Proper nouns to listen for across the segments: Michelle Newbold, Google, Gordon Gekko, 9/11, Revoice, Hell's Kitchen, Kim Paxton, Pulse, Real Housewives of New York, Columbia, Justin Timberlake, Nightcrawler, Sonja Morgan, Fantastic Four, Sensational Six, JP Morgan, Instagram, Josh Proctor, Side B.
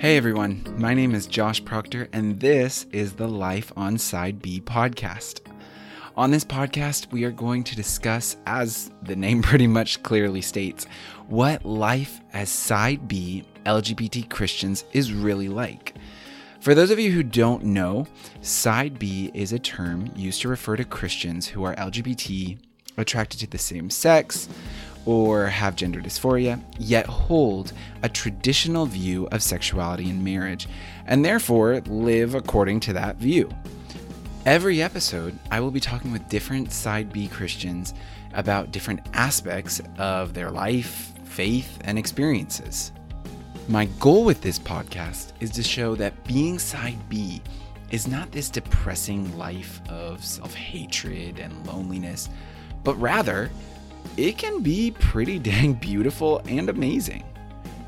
Hey everyone, my name is Josh Proctor, and this is the Life on Side B podcast. On this podcast, we are going to discuss, as the name pretty much clearly states, what life as Side B LGBT Christians is really like. For those of you who don't know, Side B is a term used to refer to Christians who are LGBT, attracted to the same sex, or have gender dysphoria, yet hold a traditional view of sexuality and marriage, and therefore live according to that view. Every episode, I will be talking with different Side B Christians about different aspects of their life, faith, and experiences. My goal with this podcast is to show that being Side B is not this depressing life of self-hatred and loneliness, but rather, it can be pretty dang beautiful and amazing.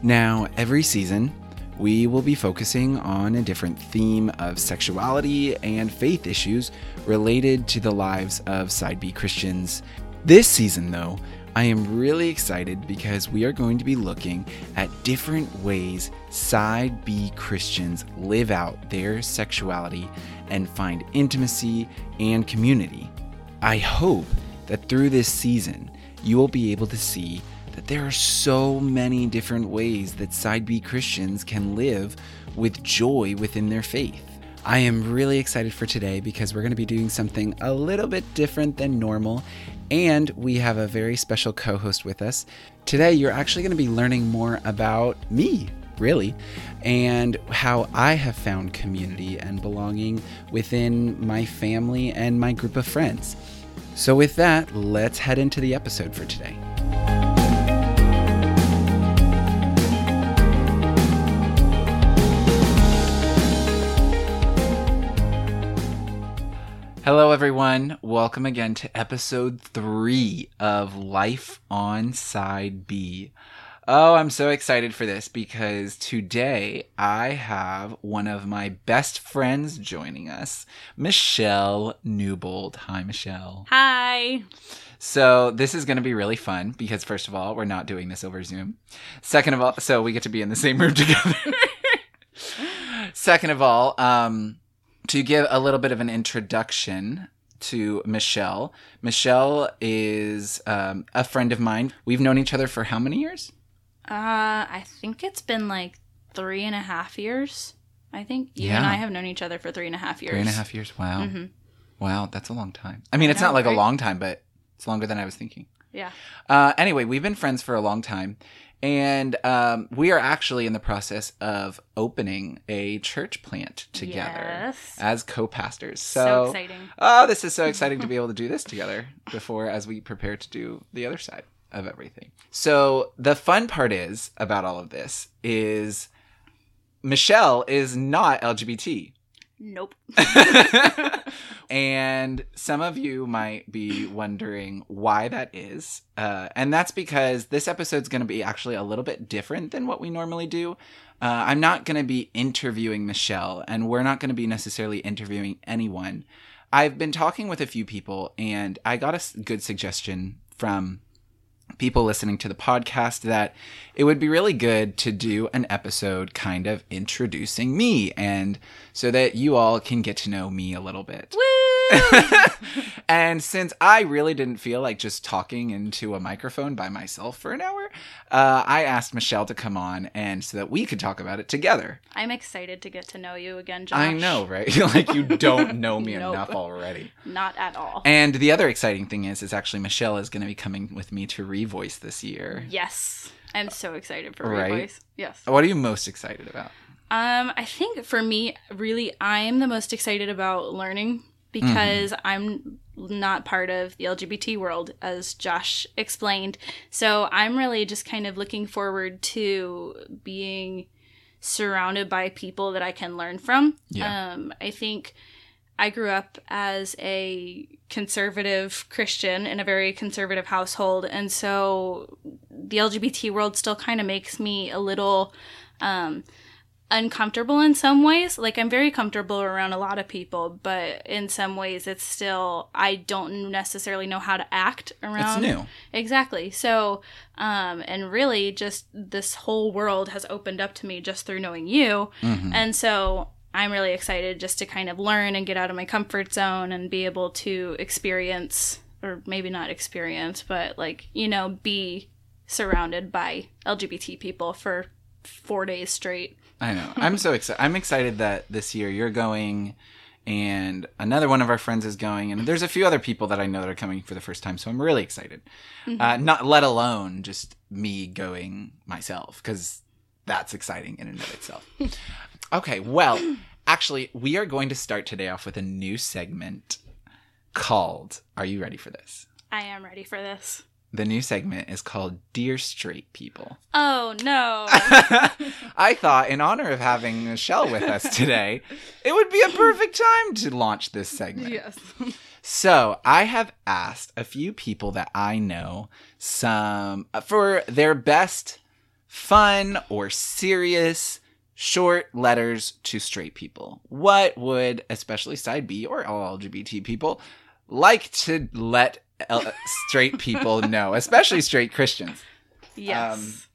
Now, every season, we will be focusing on a different theme of sexuality and faith issues related to the lives of Side B Christians. This season, though, I am really excited because we are going to be looking at different ways Side B Christians live out their sexuality and find intimacy and community. I hope that through this season, you will be able to see that there are so many different ways that Side B Christians can live with joy within their faith. I am really excited for today because we're going to be doing something a little bit different than normal, and we have a very special co-host with us. Today, you're actually going to be learning more about me, really, and how I have found community and belonging within my family and my group of friends. So with that, let's head into the episode for today. Hello everyone, welcome again to episode 3 of Life on Side B. Oh, I'm so excited for this because today I have one of my best friends joining us, Michelle Newbold. Hi, Michelle. Hi. So this is going to be really fun because, first of all, we're not doing this over Zoom. Second of all, so we get to be in the same room together. Second of all, to give a little bit of an introduction to Michelle. Michelle is a friend of mine. We've known each other for how many years? I think it's been like 3.5 years. I think and I have known each other for 3.5 years. 3.5 years. Wow. Mm-hmm. Wow. That's a long time. I mean, it's not like a long time, but it's longer than I was thinking. Yeah. Anyway, we've been friends for a long time, and we are actually in the process of opening a church plant together as co-pastors. So exciting. Oh, this is so exciting to be able to do this together as we prepare to do the other side of everything. So the fun part is about all of this is Michelle is not LGBT. Nope. And some of you might be wondering why that is. And that's because this episode's going to be actually a little bit different than what we normally do. I'm not going to be interviewing Michelle, and we're not going to be necessarily interviewing anyone. I've been talking with a few people, and I got a good suggestion from people listening to the podcast that it would be really good to do an episode kind of introducing me, and so that you all can get to know me a little bit. Woo! And since I really didn't feel like just talking into a microphone by myself for an hour, I asked Michelle to come on and so that we could talk about it together. I'm excited to get to know you again, Josh. I know, right? Like, you don't know me enough already. Not at all. And the other exciting thing is actually Michelle is going to be coming with me to Revoice this year. Yes. I'm so excited for Revoice. Right? Yes. What are you most excited about? I think for me, really, I'm the most excited about learning because I'm not part of the LGBT world, as Josh explained. So I'm really just kind of looking forward to being surrounded by people that I can learn from. Yeah. I think I grew up as a conservative Christian in a very conservative household, and so the LGBT world still kind of makes me a little uncomfortable in some ways. Like, I'm very comfortable around a lot of people, but in some ways it's still, I don't necessarily know how to act around. It's new. Exactly. So, and really just this whole world has opened up to me just through knowing you. Mm-hmm. And so I'm really excited just to kind of learn and get out of my comfort zone and be able to experience, or maybe not experience, but like, you know, be surrounded by LGBT people for 4 days straight. I know. I'm so excited. I'm excited that this year you're going and another one of our friends is going. And there's a few other people that I know that are coming for the first time. So I'm really excited. Mm-hmm. Not let alone just me going myself, because that's exciting in and of itself. Okay. Well, actually, we are going to start today off with a new segment called, are you ready for this? I am ready for this. The new segment is called Dear Straight People. Oh, no. I thought in honor of having Michelle with us today, it would be a perfect time to launch this segment. Yes. So I have asked a few people that I know some for their best fun or serious short letters to straight people. What would, especially Side B or all LGBT people, like to let straight people know, especially straight Christians. Yes.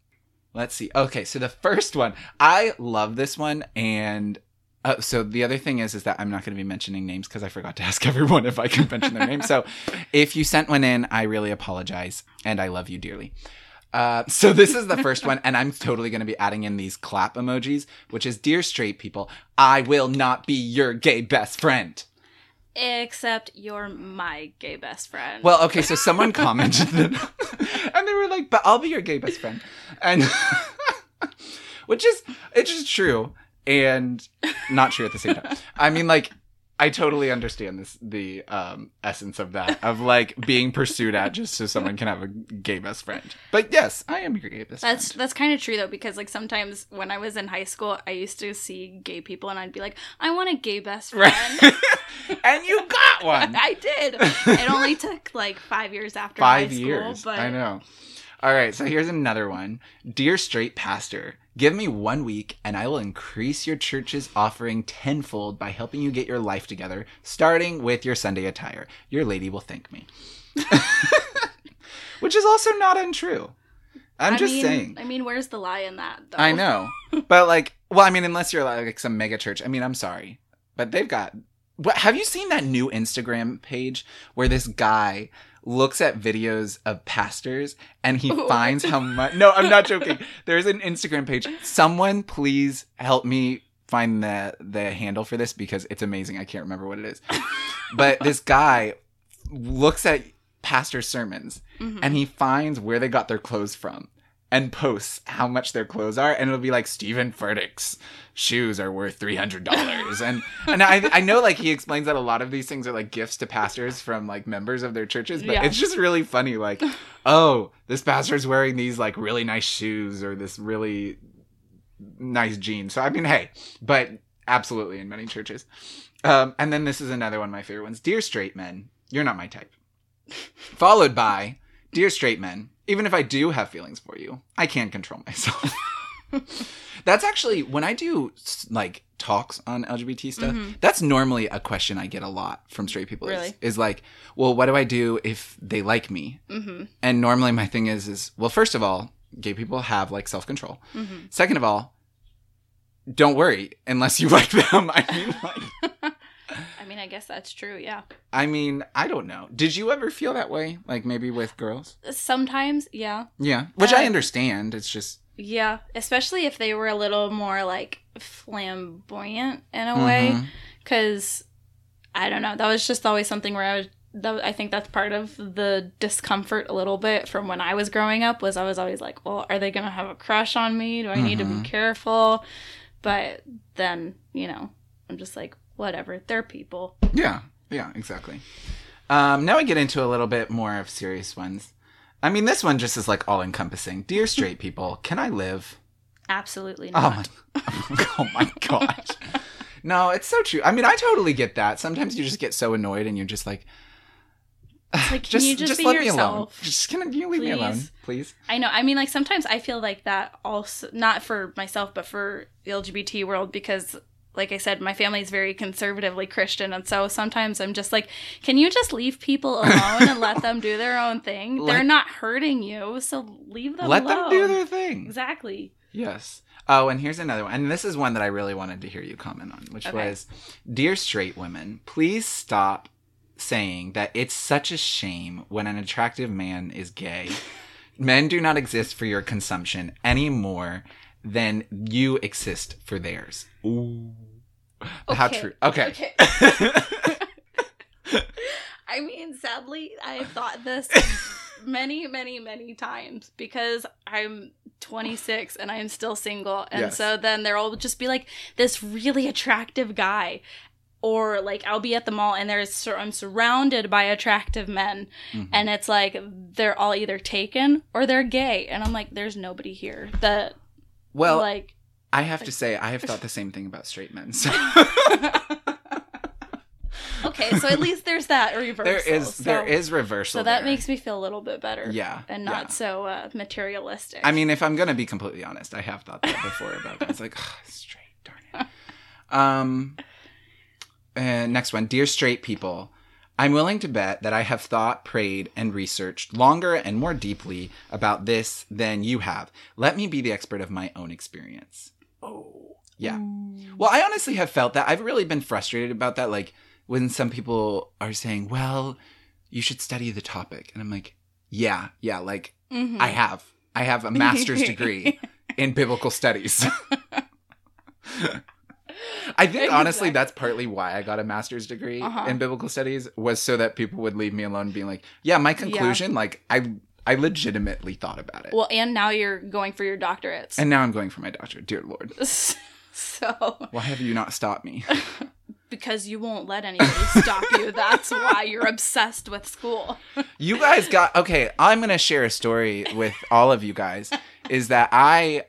Let's see. Okay, so the first one, I love this one, and so the other thing is that I'm not going to be mentioning names because I forgot to ask everyone if I could mention their name. So if you sent one in, I really apologize, and I love you dearly. So this is the first one, and I'm totally going to be adding in these clap emojis, which is, Dear Straight People, I will not be your gay best friend. Except you're my gay best friend. Well, okay, so someone commented that, and they were like, but I'll be your gay best friend. And which is, it's just true and not true at the same time. I mean, like, I totally understand this, the essence of that, of like being pursued at just so someone can have a gay best friend. But yes, I am your gay best friend. That's kind of true though, because like sometimes when I was in high school, I used to see gay people and I'd be like, I want a gay best friend. Right. And you got one. I did. It only took like 5 years after high school. 5 years. But... I know. All right. So here's another one. Dear Straight Pastor, give me 1 week and I will increase your church's offering tenfold by helping you get your life together, starting with your Sunday attire. Your lady will thank me. Which is also not untrue. I mean, just saying. I mean, where's the lie in that, though? I know. But like, well, I mean, unless you're like some mega church. I mean, I'm sorry. But they've got... What, have you seen that new Instagram page where this guy looks at videos of pastors and he finds how much... No, I'm not joking. There's an Instagram page. Someone please help me find the handle for this because it's amazing. I can't remember what it is. But this guy looks at pastor sermons and he finds where they got their clothes from and posts how much their clothes are. And it'll be like, Stephen Furtick's shoes are worth $300. And I know like he explains that a lot of these things are like gifts to pastors from like members of their churches, but it's just really funny. Like, oh, this pastor's wearing these like really nice shoes or this really nice jeans. So I mean, hey, but absolutely in many churches. And then this is another one of my favorite ones. Dear straight men, you're not my type. Followed by, Dear straight men, even if I do have feelings for you, I can't control myself. That's actually, when I do like talks on LGBT stuff, that's normally a question I get a lot from straight people. Really? Is like, well, what do I do if they like me? And normally my thing is, well, first of all, gay people have like self-control. Second of all, don't worry unless you like them. I mean, I guess that's true, yeah. I mean, I don't know. Did you ever feel that way? Like, maybe with girls? Sometimes, yeah. Yeah, which I understand. It's just... Yeah, especially if they were a little more, like, flamboyant in a way. Because, I don't know, that was just always something where I think that's part of the discomfort a little bit from when I was growing up, was I was always like, well, are they going to have a crush on me? Do I need to be careful? But then, you know, I'm just like... Whatever, they're people. Yeah, yeah, exactly. Now we get into a little bit more of serious ones. I mean, this one just is like all-encompassing. Dear straight people, can I live? Absolutely not. Oh my God. No, it's so true. I mean, I totally get that. Sometimes you just get so annoyed and you're just like, It's like, can you just be yourself? Just can you leave me alone, please? I know. I mean, like, sometimes I feel like that also, not for myself, but for the LGBT world, because, like I said, my family is very conservatively Christian. And so sometimes I'm just like, can you just leave people alone and let them do their own thing? They're not hurting you, so leave them alone. Let them do their thing. Exactly. Yes. Oh, and here's another one. And this is one that I really wanted to hear you comment on, which was, dear straight women, please stop saying that it's such a shame when an attractive man is gay. Men do not exist for your consumption any more than you exist for theirs. Ooh. Okay. How true. Okay. I mean, sadly, I thought this many times, because I'm 26 and I am still single. And so then there'll just be like this really attractive guy, or like I'll be at the mall and I'm surrounded by attractive men, and it's like they're all either taken or they're gay, and I'm like, there's nobody here that I have to say I have thought the same thing about straight men, so. Okay, so at least there's that reversal. There is reversal. So that makes me feel a little bit better. Yeah. And not so materialistic. I mean, if I'm going to be completely honest, I have thought that before about that. It's like, oh, straight, darn it. Next one. Dear straight people, I'm willing to bet that I have thought, prayed, and researched longer and more deeply about this than you have. Let me be the expert of my own experience. Oh. Yeah. Well, I honestly have felt that. I've really been frustrated about that. Like, when some people are saying, well, you should study the topic. And I'm like, yeah, like, I have a master's degree in biblical studies. I think, honestly, that's partly why I got a master's degree in biblical studies, was so that people would leave me alone being like, yeah, my conclusion, like, I legitimately thought about it. Well, and now you're going for your doctorates. And now I'm going for my doctorate, dear Lord. So. Why have you not stopped me? Because you won't let anybody stop you. That's why you're obsessed with school. You guys got... Okay, I'm going to share a story with all of you guys. Is that I...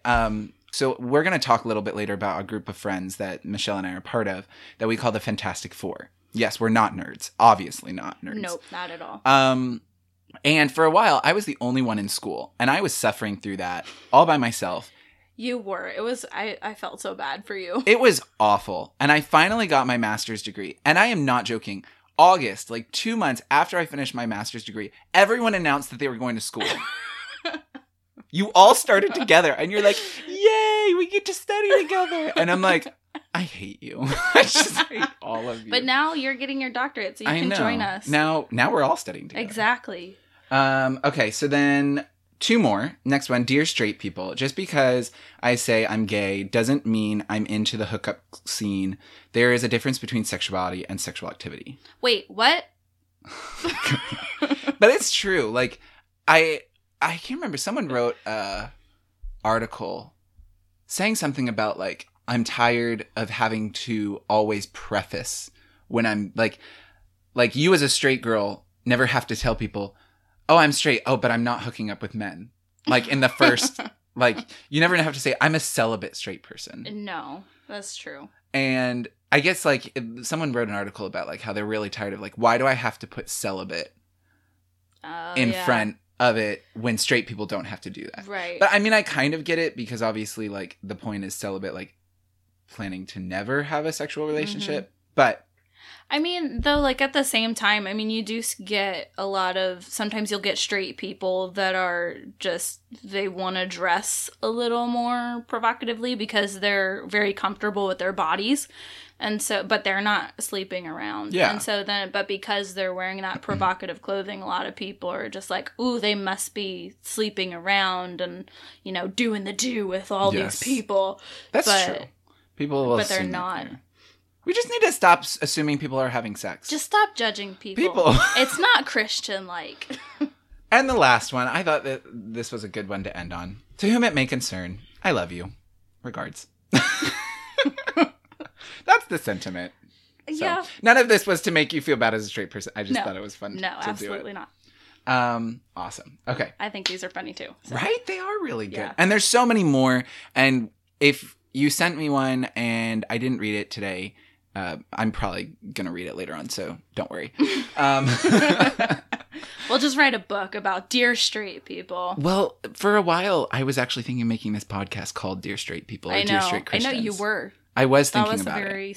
So we're going to talk a little bit later about a group of friends that Michelle and I are part of that we call the Fantastic Four. Yes, we're not nerds. Obviously not nerds. Nope, not at all. And for a while, I was the only one in school. And I was suffering through that all by myself. You were. It was, I felt so bad for you. It was awful. And I finally got my master's degree. And I am not joking. August, like 2 months after I finished my master's degree, everyone announced that they were going to school. You all started together. And you're like, yay, we get to study together. And I'm like, I hate you. I just hate all of you. But now you're getting your doctorate, so you can join us. Now we're all studying together. Exactly. Okay, so then... 2 more. Next one. Dear straight people, just because I say I'm gay doesn't mean I'm into the hookup scene. There is a difference between sexuality and sexual activity. Wait, what? But it's true. Like, I can't remember. Someone wrote an article saying something about, like, I'm tired of having to always preface when I'm, like you as a straight girl never have to tell people, oh, I'm straight. Oh, but I'm not hooking up with men. Like, in the first, like, you never have to say, I'm a celibate straight person. No, that's true. And I guess, like, someone wrote an article about, like, how they're really tired of, like, why do I have to put celibate in front of it when straight people don't have to do that? Right. But, I mean, I kind of get it, because obviously, like, the point is celibate, like, planning to never have a sexual relationship. But... I mean, though, like, at the same time, I mean, you do get a lot of, sometimes you'll get straight people that are just, they want to dress a little more provocatively because they're very comfortable with their bodies. And so, but they're not sleeping around. Yeah. And so then, but because they're wearing that provocative clothing, a lot of people are just like, ooh, they must be sleeping around and, you know, doing the do with all these people. That's true. People will assume. But they're not. We just need to stop assuming people are having sex. Just stop judging people. It's not Christian-like. And the last one. I thought that this was a good one to end on. To whom it may concern, I love you. Regards. That's the sentiment. So, yeah. None of this was to make you feel bad as a straight person. I just thought it was fun to do it. No, absolutely not. Awesome. Okay. I think these are funny, too. So. Right? They are really good. Yeah. And there's so many more. And if you sent me one and I didn't read it today... I'm probably going to read it later on, so don't worry. We'll just write a book about Dear Straight People. Well, for a while, I was actually thinking of making this podcast called Dear Straight People or Dear Straight Christians. I know you were. I was thinking about it. That was a very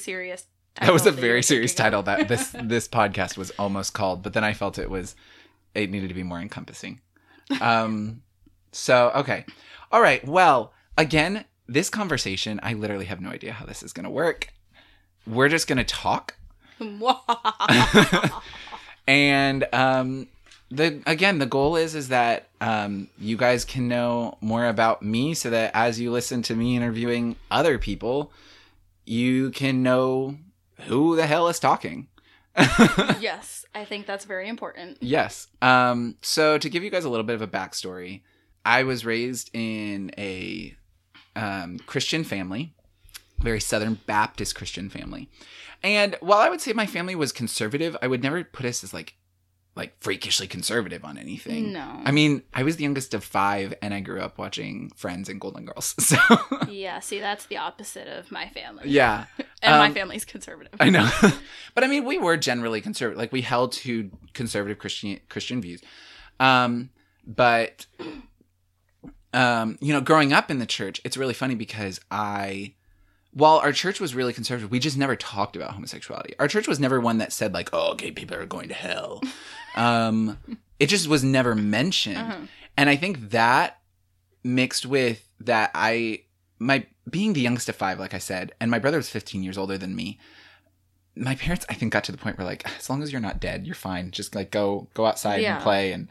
serious title. That this podcast was almost called, but then I felt it needed to be more encompassing. So, okay. All right. Well, again, this conversation, I literally have no idea how this is going to work. We're just going to talk. And the goal is that you guys can know more about me so that as you listen to me interviewing other people, you can know who the hell is talking. Yes, I think that's very important. Yes. So to give you guys a little bit of a backstory, I was raised in a Christian family, very Southern Baptist Christian family. And while I would say my family was conservative, I would never put us as like freakishly conservative on anything. No. I mean, I was the youngest of five and I grew up watching Friends and Golden Girls. So yeah, see, that's the opposite of my family. Yeah. And my family's conservative. I know. But I mean, we were generally conservative. Like, we held to conservative Christian views. But growing up in the church, it's really funny because while our church was really conservative, we just never talked about homosexuality. Our church was never one that said like, oh, gay people are going to hell. It just was never mentioned. Uh-huh. And I think that mixed with that being the youngest of five, like I said, and my brother was 15 years older than me. My parents, I think, got to the point where like, as long as you're not dead, you're fine. Just like go outside and play and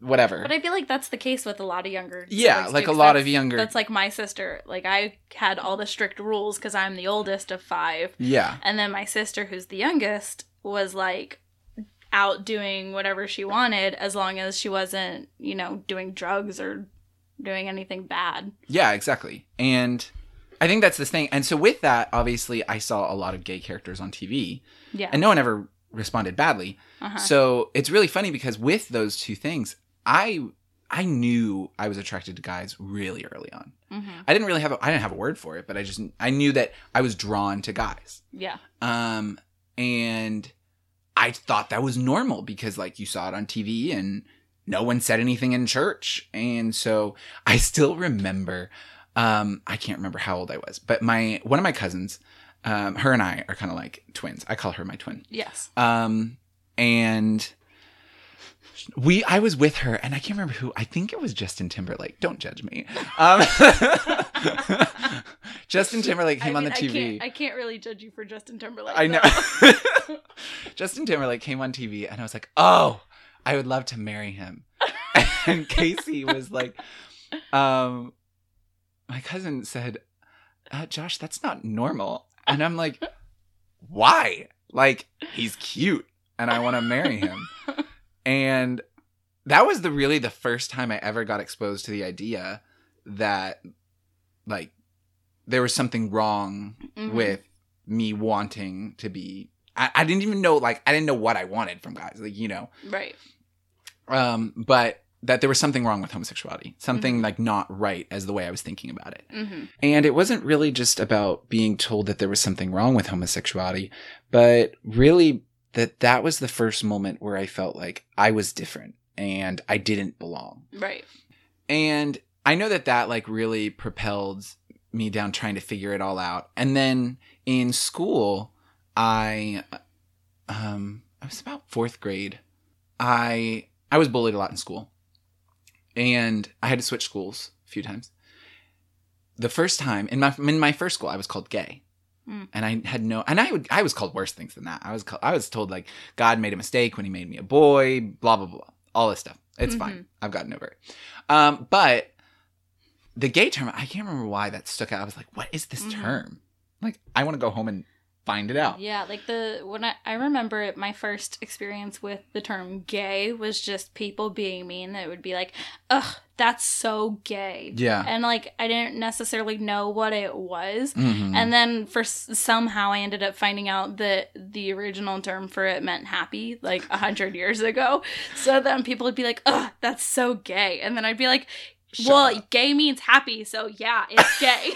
whatever. But I feel like that's the case with a lot of younger. Yeah, like a lot of younger. That's like my sister. Like I had all the strict rules because I'm the oldest of five. Yeah. And then my sister, who's the youngest, was like out doing whatever she wanted as long as she wasn't, doing drugs or doing anything bad. Yeah, exactly. And I think that's this thing. And so with that, obviously, I saw a lot of gay characters on TV. Yeah. And no one ever responded badly. Uh-huh. So it's really funny because with those two things, I knew I was attracted to guys really early on. Mm-hmm. I didn't have a word for it, but I knew that I was drawn to guys. Yeah. And I thought that was normal because like you saw it on TV and no one said anything in church. And so I still remember I can't remember how old I was, but one of my cousins, her and I are kind of like twins. I call her my twin. Yes. And I was with her and I can't remember who, I think it was Justin Timberlake. Don't judge me. Justin Timberlake came on the TV. I can't really judge you for Justin Timberlake. I know. Justin Timberlake came on TV and I was like, oh, I would love to marry him. And Casey was like, my cousin said, Josh, that's not normal. And I'm like, why? Like, he's cute and I want to marry him. And that was really the first time I ever got exposed to the idea that like there was something wrong mm-hmm. with me wanting to be, I didn't even know, like, I didn't know what I wanted from guys, like, Right. But that there was something wrong with homosexuality, something mm-hmm. like not right as the way I was thinking about it. Mm-hmm. And it wasn't really just about being told that there was something wrong with homosexuality, but really that was the first moment where I felt like I was different and I didn't belong. Right. And I know that like really propelled me down trying to figure it all out. And then in school, I was about fourth grade. I was bullied a lot in school. And I had to switch schools a few times. The first time in my first school, I was called gay, and I had I was called worse things than that. I was told like God made a mistake when He made me a boy, blah blah blah, all this stuff. It's mm-hmm. fine. I've gotten over it. But the gay term, I can't remember why that stuck out. I was like, what is this mm-hmm. term? Like, I want to go home and find it out. Yeah, like when I remember it, my first experience with the term gay was just people being mean that would be like, ugh, that's so gay. Yeah. And like, I didn't necessarily know what it was. Mm-hmm. And then somehow I ended up finding out that the original term for it meant happy, like 100 years ago. So then people would be like, ugh, that's so gay. And then I'd be like, well, gay means happy. So yeah, it's gay.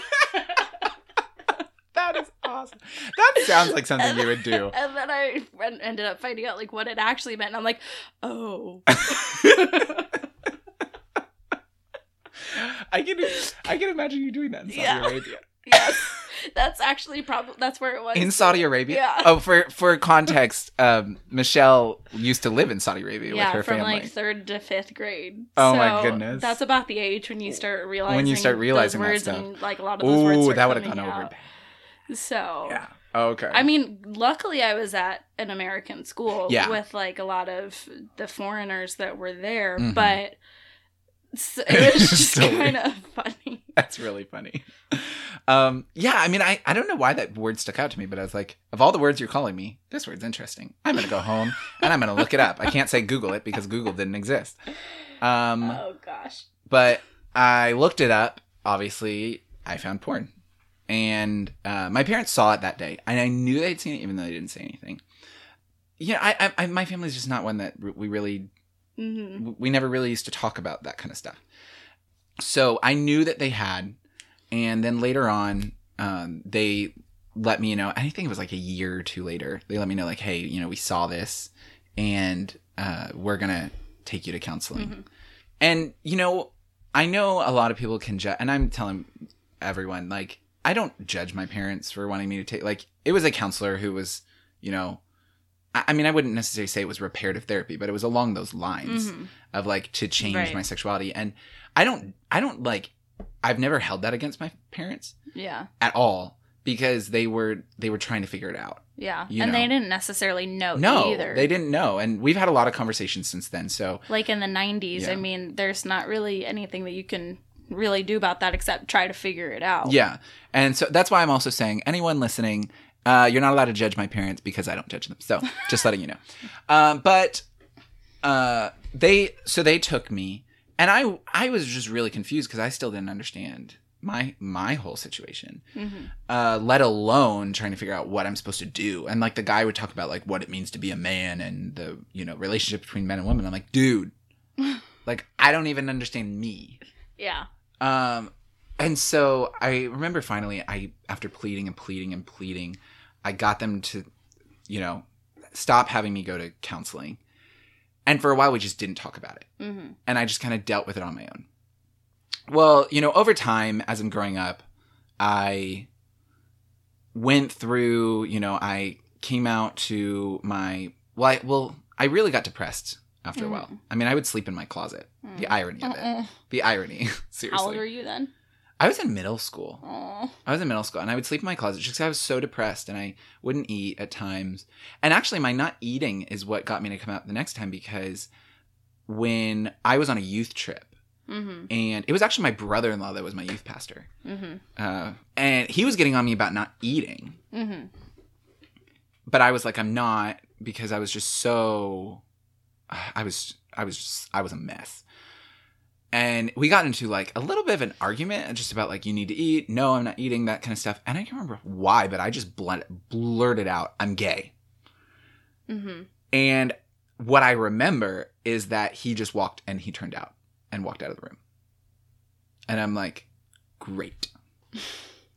That is awesome. That sounds like something you would do. And then I ended up finding out like what it actually meant. And I'm like, oh. I can imagine you doing that in Saudi Arabia. Yes. That's actually probably that's where it was. In Saudi Arabia? Yeah. Oh, for context, Michelle used to live in Saudi Arabia with her family. Yeah, from like 3rd to 5th grade. Oh, so my goodness. That's about the age when you start realizing those words that stuff. And like a lot of those words start coming out. Ooh, that would have gone over bad. So. Yeah. Oh, okay. I mean, luckily I was at an American school with like a lot of the foreigners that were there, but so it was just kind of funny. That's really funny. Yeah, I mean, I don't know why that word stuck out to me, but I was like, of all the words you're calling me, this word's interesting. I'm going to go home and I'm going to look it up. I can't say Google it because Google didn't exist. Oh, gosh. But I looked it up. Obviously, I found porn. And my parents saw it that day. And I knew they'd seen it even though they didn't say anything. Yeah, I my family's just not one that we really... We never really used to talk about that kind of stuff. So I knew that they had. And then later on, they let me know. I think it was like a year or two later. They let me know like, hey, you know, we saw this and we're going to take you to counseling. And, you know, I know a lot of people can judge. And I'm telling everyone, like, I don't judge my parents for wanting me to take. Like, it was a counselor who was, you know. I mean, I wouldn't necessarily say it was reparative therapy, but it was along those lines of like to change my sexuality. And I don't like, I've never held that against my parents at all because they were trying to figure it out. Yeah. And they didn't necessarily know either. They didn't know. And we've had a lot of conversations since then. So like in the 90s, I mean, there's not really anything that you can really do about that except try to figure it out. Yeah. And so that's why I'm also saying anyone listening, you're not allowed to judge my parents because I don't judge them. So just letting you know. But they took me and I was just really confused because I still didn't understand my whole situation, let alone trying to figure out what I'm supposed to do. And like the guy would talk about like what it means to be a man and the, you know, relationship between men and women. I'm like, dude, like I don't even understand me. Yeah. And so I remember finally, after pleading, I got them to, you know, stop having me go to counseling. And for a while, we just didn't talk about it. And I just kind of dealt with it on my own. Well, you know, over time, as I'm growing up, I went through, you know, I came out to my, I really got depressed after a while. I mean, I would sleep in my closet. The irony of it. The irony. Seriously. How old were you then? I was in middle school. Aww. And I would sleep in my closet just because I was so depressed and I wouldn't eat at times. And actually, my not eating is what got me to come out the next time because when I was on a youth trip, and it was actually my brother-in-law that was my youth pastor, and he was getting on me about not eating. But I was like, I'm not, because I was just so – I was a mess. And we got into, like, a little bit of an argument just about, like, you need to eat. No, I'm not eating, that kind of stuff. And I can't remember why, but I just blurted out, I'm gay. And what I remember is that he just walked and he turned out and walked out of the room. And I'm like, great.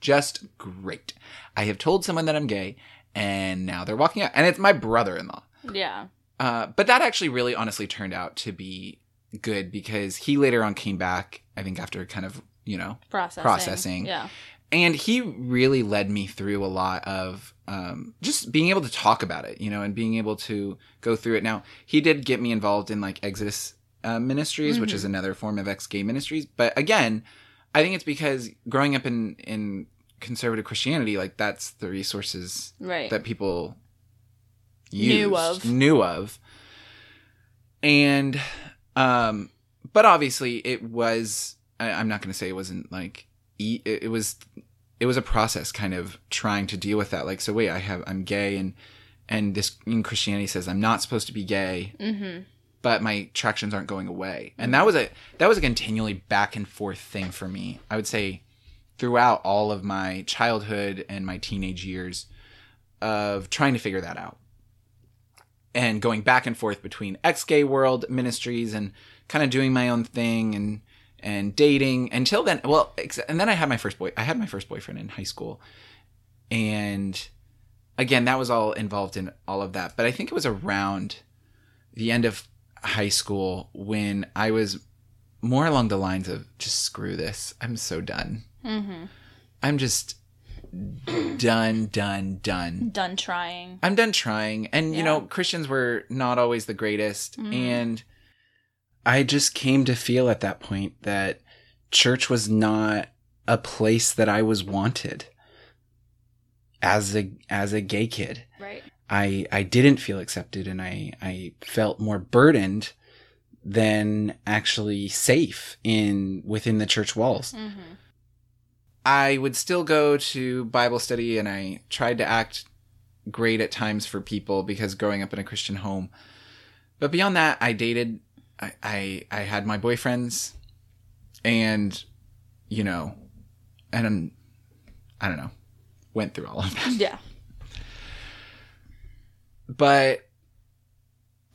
Just great. I have told someone that I'm gay, and now they're walking out. And it's my brother-in-law. Yeah. But that actually really honestly turned out to be good because he later on came back, I think after kind of, you know, processing. Yeah. And he really led me through a lot of just being able to talk about it, you know, and being able to go through it. Now, he did get me involved in like Exodus ministries, which is another form of ex-gay ministries. But again, I think it's because growing up in conservative Christianity, like that's the resources that people knew of. And but obviously it was, I'm not going to say it wasn't like, it was a process kind of trying to deal with that. Like, so wait, I'm gay and this in Christianity says I'm not supposed to be gay, but my attractions aren't going away. And that was a continually back and forth thing for me. I would say throughout all of my childhood and my teenage years of trying to figure that out. And going back and forth between ex-gay world ministries and kind of doing my own thing and dating until then. Well, and then I had my first boyfriend in high school, And again, that was all involved in all of that. But I think it was around the end of high school when I was more along the lines of just screw this. I'm so done. Mm-hmm. I'm just done. Done trying. I'm done trying. And, you know, Christians were not always the greatest. Mm-hmm. And I just came to feel at that point that church was not a place that I was wanted as a gay kid. Right. I didn't feel accepted, and I felt more burdened than actually safe within the church walls. Mm-hmm. I would still go to Bible study, and I tried to act great at times for people because growing up in a Christian home. But beyond that, I dated. I had my boyfriends, and, you know, and I don't know, went through all of that. Yeah. But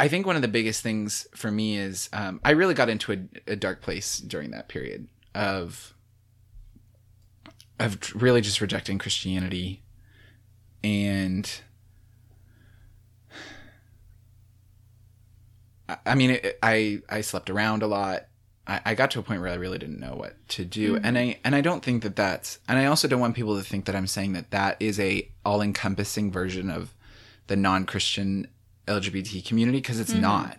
I think one of the biggest things for me is I really got into a dark place during that period of really just rejecting Christianity. And I mean, I slept around a lot. I got to a point where I really didn't know what to do. Mm-hmm. And I don't think that that's... And I also don't want people to think that I'm saying that that is a all-encompassing version of the non-Christian LGBT community, because it's not.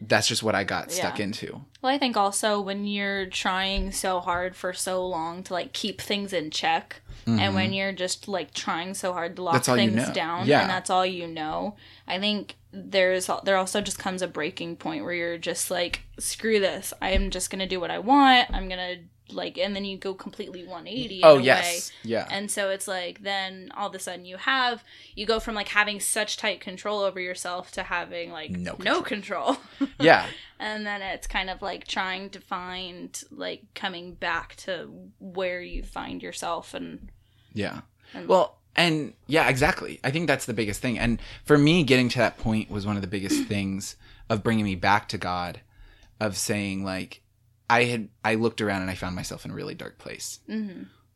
That's just what I got stuck into. Well, I think also when you're trying so hard for so long to, like, keep things in check, and when you're just, like, trying so hard to lock things down, and that's all you know, I think there also just comes a breaking point where you're just like, screw this, I'm just going to do what I want, I'm going to... Like, and then you go completely 180 in a way. Yeah. And so it's like, then all of a sudden you go from, like, having such tight control over yourself to having, like, no control. Yeah. And then it's kind of like trying to find, like, coming back to where you find yourself and. Yeah. Exactly. I think that's the biggest thing. And for me, getting to that point was one of the biggest things of bringing me back to God, of saying, like, I looked around and I found myself in a really dark place,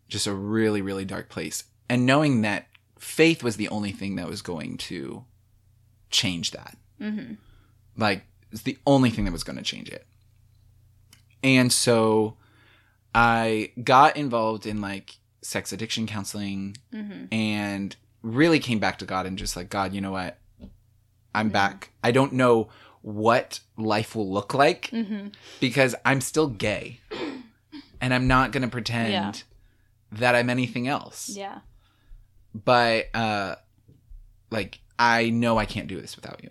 just a really, really dark place. And knowing that faith was the only thing that was going to change that, like, it's the only thing that was going to change it. And so I got involved in, like, sex addiction counseling and really came back to God and just like, God, you know what? I'm back. I don't know what life will look like because I'm still gay and I'm not going to pretend that I'm anything else. Yeah. But, like, I know I can't do this without you.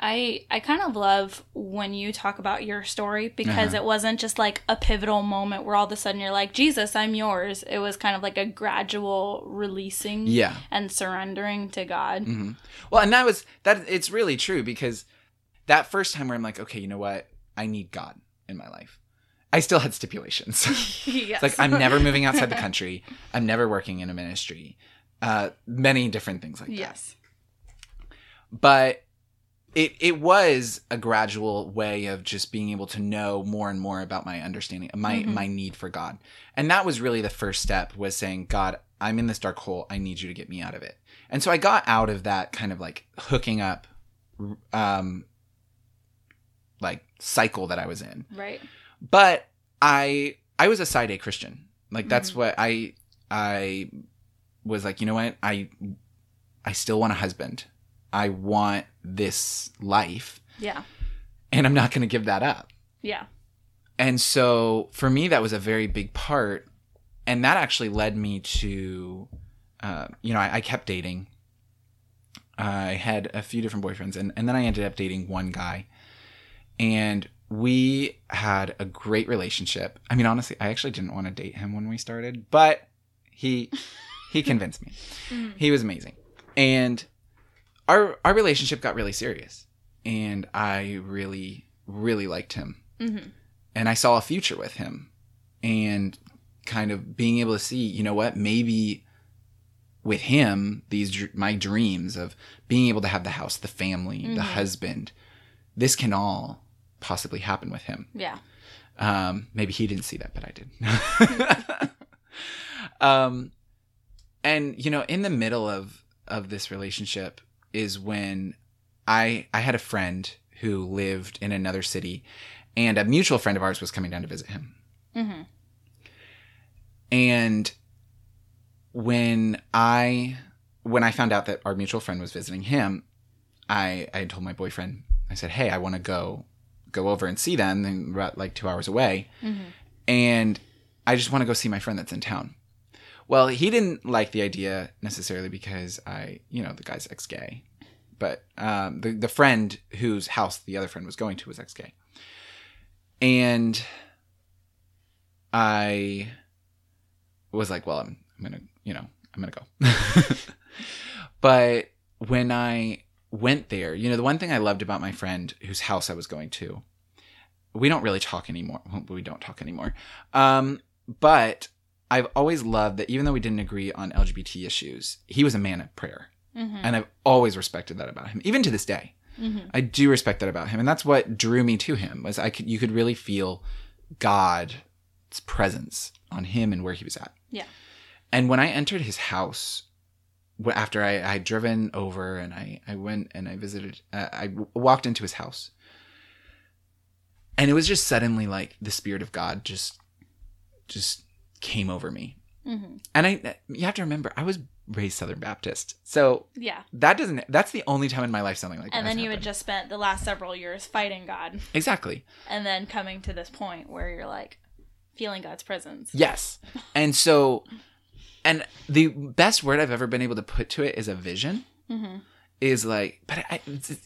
I kind of love when you talk about your story, because it wasn't just like a pivotal moment where all of a sudden you're like, Jesus, I'm yours. It was kind of like a gradual releasing and surrendering to God. Well, and it's really true, because that first time where I'm like, okay, you know what? I need God in my life. I still had stipulations. Yes. It's like, I'm never moving outside the country. I'm never working in a ministry. Many different things like that. But it was a gradual way of just being able to know more and more about my understanding, my need for God. And that was really the first step, was saying, God, I'm in this dark hole. I need you to get me out of it. And so I got out of that kind of, like, hooking up like, cycle that I was in. Right. But I was a side A Christian. Like, that's what I was like, you know what? I still want a husband. I want this life. Yeah. And I'm not going to give that up. Yeah. And so for me, that was a very big part. And that actually led me to, you know, I kept dating. I had a few different boyfriends, and then I ended up dating one guy. And we had a great relationship. I mean, honestly, I actually didn't want to date him when we started, but he convinced me. He was amazing. And our relationship got really serious. And I really, really liked him. And I saw a future with him. And kind of being able to see, you know what, maybe with him, my dreams of being able to have the house, the family, the husband, this can all possibly happen with him. Yeah. Maybe he didn't see that, but I did. And, you know, in the middle of this relationship is when I had a friend who lived in another city, and a mutual friend of ours was coming down to visit him. Mm-hmm. And when I found out that our mutual friend was visiting him, I told my boyfriend, I said, hey, I want to go over and see them. And we're like 2 hours away. Mm-hmm. And I just want to go see my friend that's in town. Well, he didn't like the idea necessarily because the guy's ex-gay. But the friend whose house the other friend was going to was ex-gay. And I was like, well, I'm going to go. But when I went there, the one thing I loved about my friend whose house I was going to, we don't talk anymore. But I've always loved that even though we didn't agree on LGBT issues, he was a man of prayer. Mm-hmm. And I've always respected that about him, even to this day. Mm-hmm. I do respect that about him. And that's what drew me to him, was you could really feel God's presence on him and where he was at. Yeah. And when I entered his house, after I had driven over and I went and I visited, I walked into his house. And it was just suddenly like the Spirit of God just came over me. Mm-hmm. And you have to remember, I was raised Southern Baptist. So yeah, that's the only time in my life something like that. And then you had just spent the last several years fighting God. Exactly. And then coming to this point where you're like feeling God's presence. Yes. And so, and the best word I've ever been able to put to it is a vision. Mm-hmm. Is like, but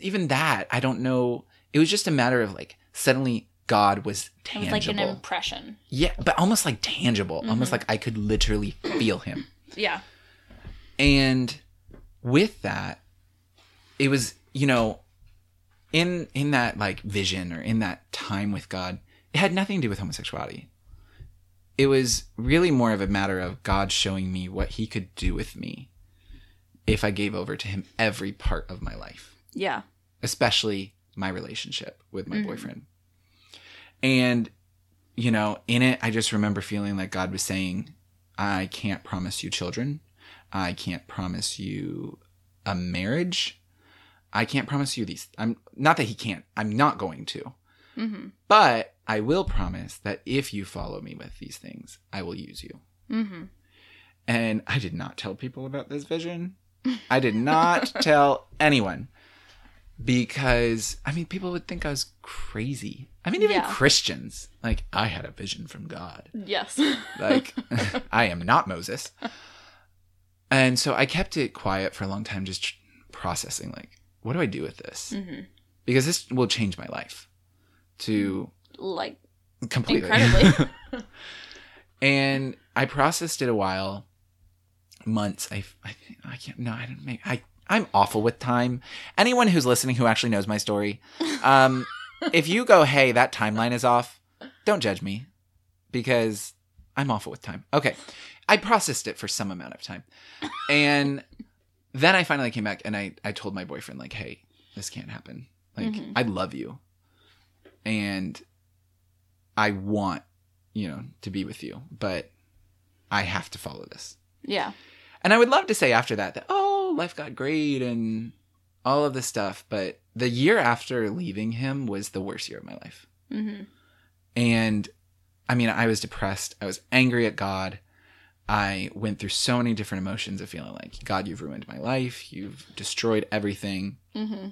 even that, I don't know. It was just a matter of like suddenly God was tangible. It was like an impression. Yeah, but almost like tangible. Mm-hmm. Almost like I could literally feel him. Yeah. And with that, it was, in that like vision or in that time with God, it had nothing to do with homosexuality. It was really more of a matter of God showing me what he could do with me if I gave over to him every part of my life. Yeah. Especially my relationship with my mm-hmm. boyfriend. And, in it, I just remember feeling like God was saying, I can't promise you children. I can't promise you a marriage. I can't promise you these. I'm not that he can't. I'm not going to. Mm-hmm. But I will promise that if you follow me with these things, I will use you. Mm-hmm. And I did not tell people about this vision. I did not tell anyone because, people would think I was crazy. Even Christians. Like, I had a vision from God. Yes. Like, I am not Moses. And so I kept it quiet for a long time, just processing, like, what do I do with this? Mm-hmm. Because this will change my life to... like, completely. Incredibly. And I processed it a while, months. I'm awful with time. Anyone who's listening who actually knows my story, if you go, hey, that timeline is off, don't judge me because I'm awful with time. Okay. I processed it for some amount of time. And then I finally came back and I told my boyfriend, like, hey, this can't happen. Like, mm-hmm. I love you. And I want, to be with you. But I have to follow this. Yeah. And I would love to say after that, oh, life got great and all of this stuff. But the year after leaving him was the worst year of my life. Mm-hmm. And, I was depressed. I was angry at God. I went through so many different emotions of feeling like, God, you've ruined my life. You've destroyed everything. Mm-hmm.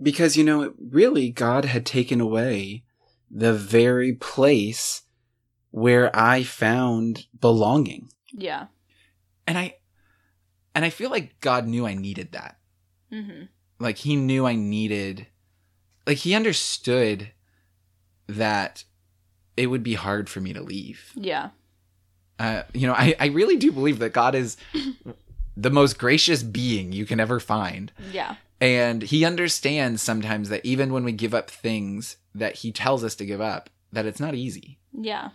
Because, really, God had taken away the very place where I found belonging. Yeah. And I feel like God knew I needed that. Mm-hmm. Like, he knew I needed... like, he understood that it would be hard for me to leave. Yeah. I really do believe that God is the most gracious being you can ever find. Yeah. And he understands sometimes that even when we give up things that he tells us to give up, that it's not easy. Yeah.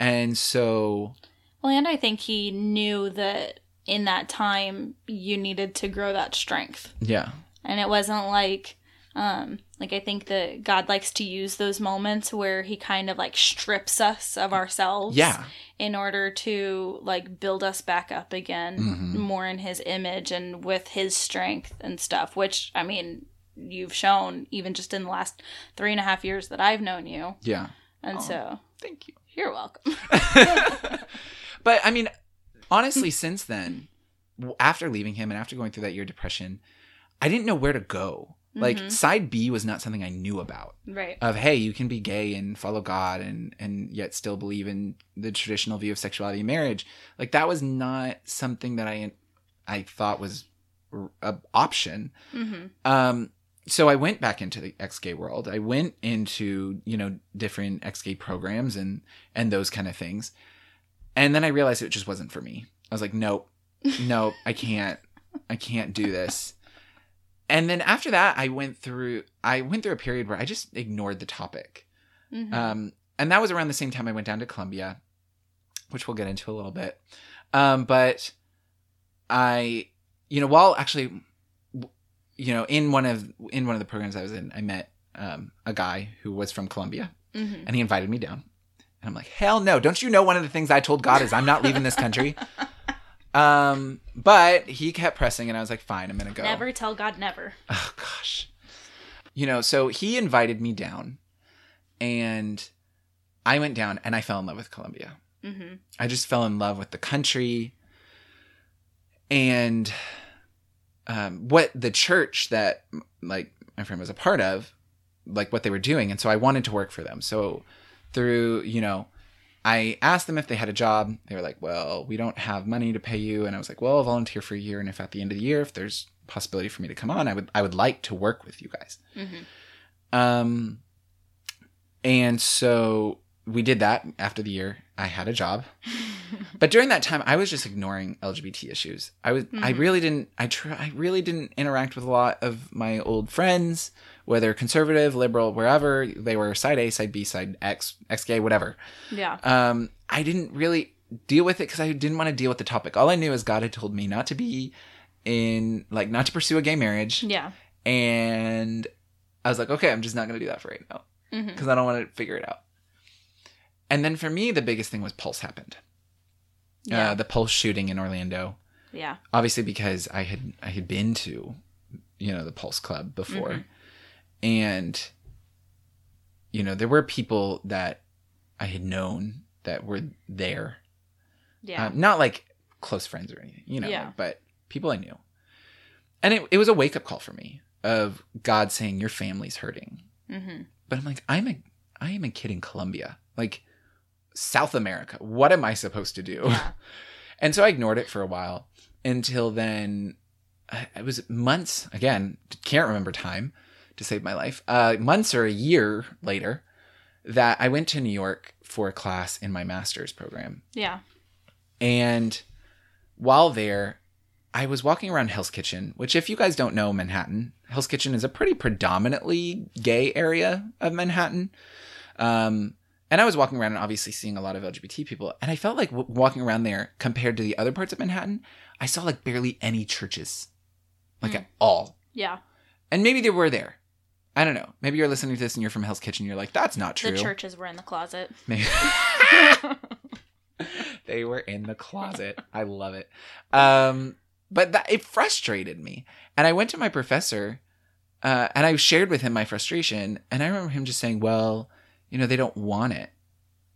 And so... well, and I think he knew that in that time you needed to grow that strength. Yeah. And it wasn't like, Like, I think that God likes to use those moments where he kind of, like, strips us of ourselves. Yeah. In order to, like, build us back up again, mm-hmm. more in his image and with his strength and stuff, which, I mean, you've shown even just in the last 3.5 years that I've known you. Yeah. And so. Thank you. You're welcome. But, I mean, honestly, since then, after leaving him and after going through that year of depression, I didn't know where to go. Like, mm-hmm. Side B was not something I knew about. Right. Of, hey, you can be gay and follow God and yet still believe in the traditional view of sexuality and marriage. Like, that was not something that I thought was an option. Mm-hmm. So I went back into the ex-gay world. I went into, you know, different ex-gay programs and those kind of things. And then I realized it just wasn't for me. I was like, nope, I can't do this. And then after that, I went through a period where I just ignored the topic. Mm-hmm. And that was around the same time I went down to Columbia, which we'll get into a little bit. But I, you know, while actually, you know, in one of the programs I was in, I met a guy who was from Columbia, mm-hmm. and he invited me down. And I'm like, hell no. Don't you know one of the things I told God is I'm not leaving this country? But he kept pressing and I was like, fine, I'm going to go. Never tell God never. Oh gosh. You know, so he invited me down and I went down and I fell in love with Columbia. Mm-hmm. I just fell in love with the country and, what the church that like my friend was a part of, like what they were doing. And so I wanted to work for them. So through, you know, I asked them if they had a job. They were like, well, we don't have money to pay you. And I was like, well, I'll volunteer for a year. And if at the end of the year, if there's possibility for me to come on, I would like to work with you guys. Mm-hmm. And so we did that. After the year, I had a job. But during that time, I was just ignoring LGBT issues. Mm-hmm. I really didn't interact with a lot of my old friends, whether conservative, liberal, wherever they were, side A, side B, side X, ex-gay, whatever. Yeah. I didn't really deal with it because I didn't want to deal with the topic. All I knew is God had told me not to be in, like, not to pursue a gay marriage. Yeah. And I was like, okay, I'm just not going to do that for right now because mm-hmm. I don't want to figure it out. And then for me, the biggest thing was Pulse happened. Yeah. The Pulse shooting in Orlando. Yeah. Obviously because I had been to, you know, the Pulse Club before. Mm-hmm. And, you know, there were people that I had known that were there. Yeah. Not like close friends or anything, you know, yeah. But people I knew. And it was a wake-up call for me of God saying, your family's hurting. Mm-hmm. But I'm like, I am a kid in Colombia. Like, South America. What am I supposed to do? Yeah. And so I ignored it for a while until then. It was months, again, can't remember time to save my life. Months or a year later that I went to New York for a class in my master's program. Yeah. And while there, I was walking around Hell's Kitchen, which if you guys don't know Manhattan, Hell's Kitchen is a pretty predominantly gay area of Manhattan. And I was walking around and obviously seeing a lot of LGBT people. And I felt like walking around there compared to the other parts of Manhattan, I saw like barely any churches, like at all. Yeah. And maybe they were there. I don't know. Maybe you're listening to this and you're from Hell's Kitchen. You're like, that's not true. The churches were in the closet. Maybe. They were in the closet. I love it. But it frustrated me. And I went to my professor and I shared with him my frustration. And I remember him just saying, well, you know, they don't want it.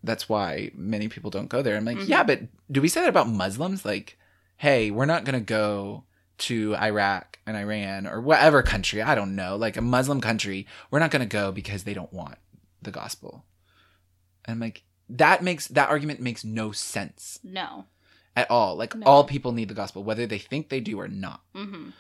That's why many people don't go there. I'm like, mm-hmm. yeah, but do we say that about Muslims? Like, hey, we're not going to go to Iraq and Iran or whatever country. I don't know. Like a Muslim country. We're not going to go because they don't want the gospel. And I'm like, that argument makes no sense. No. At all. Like no. All people need the gospel, whether they think they do or not. Mm-hmm.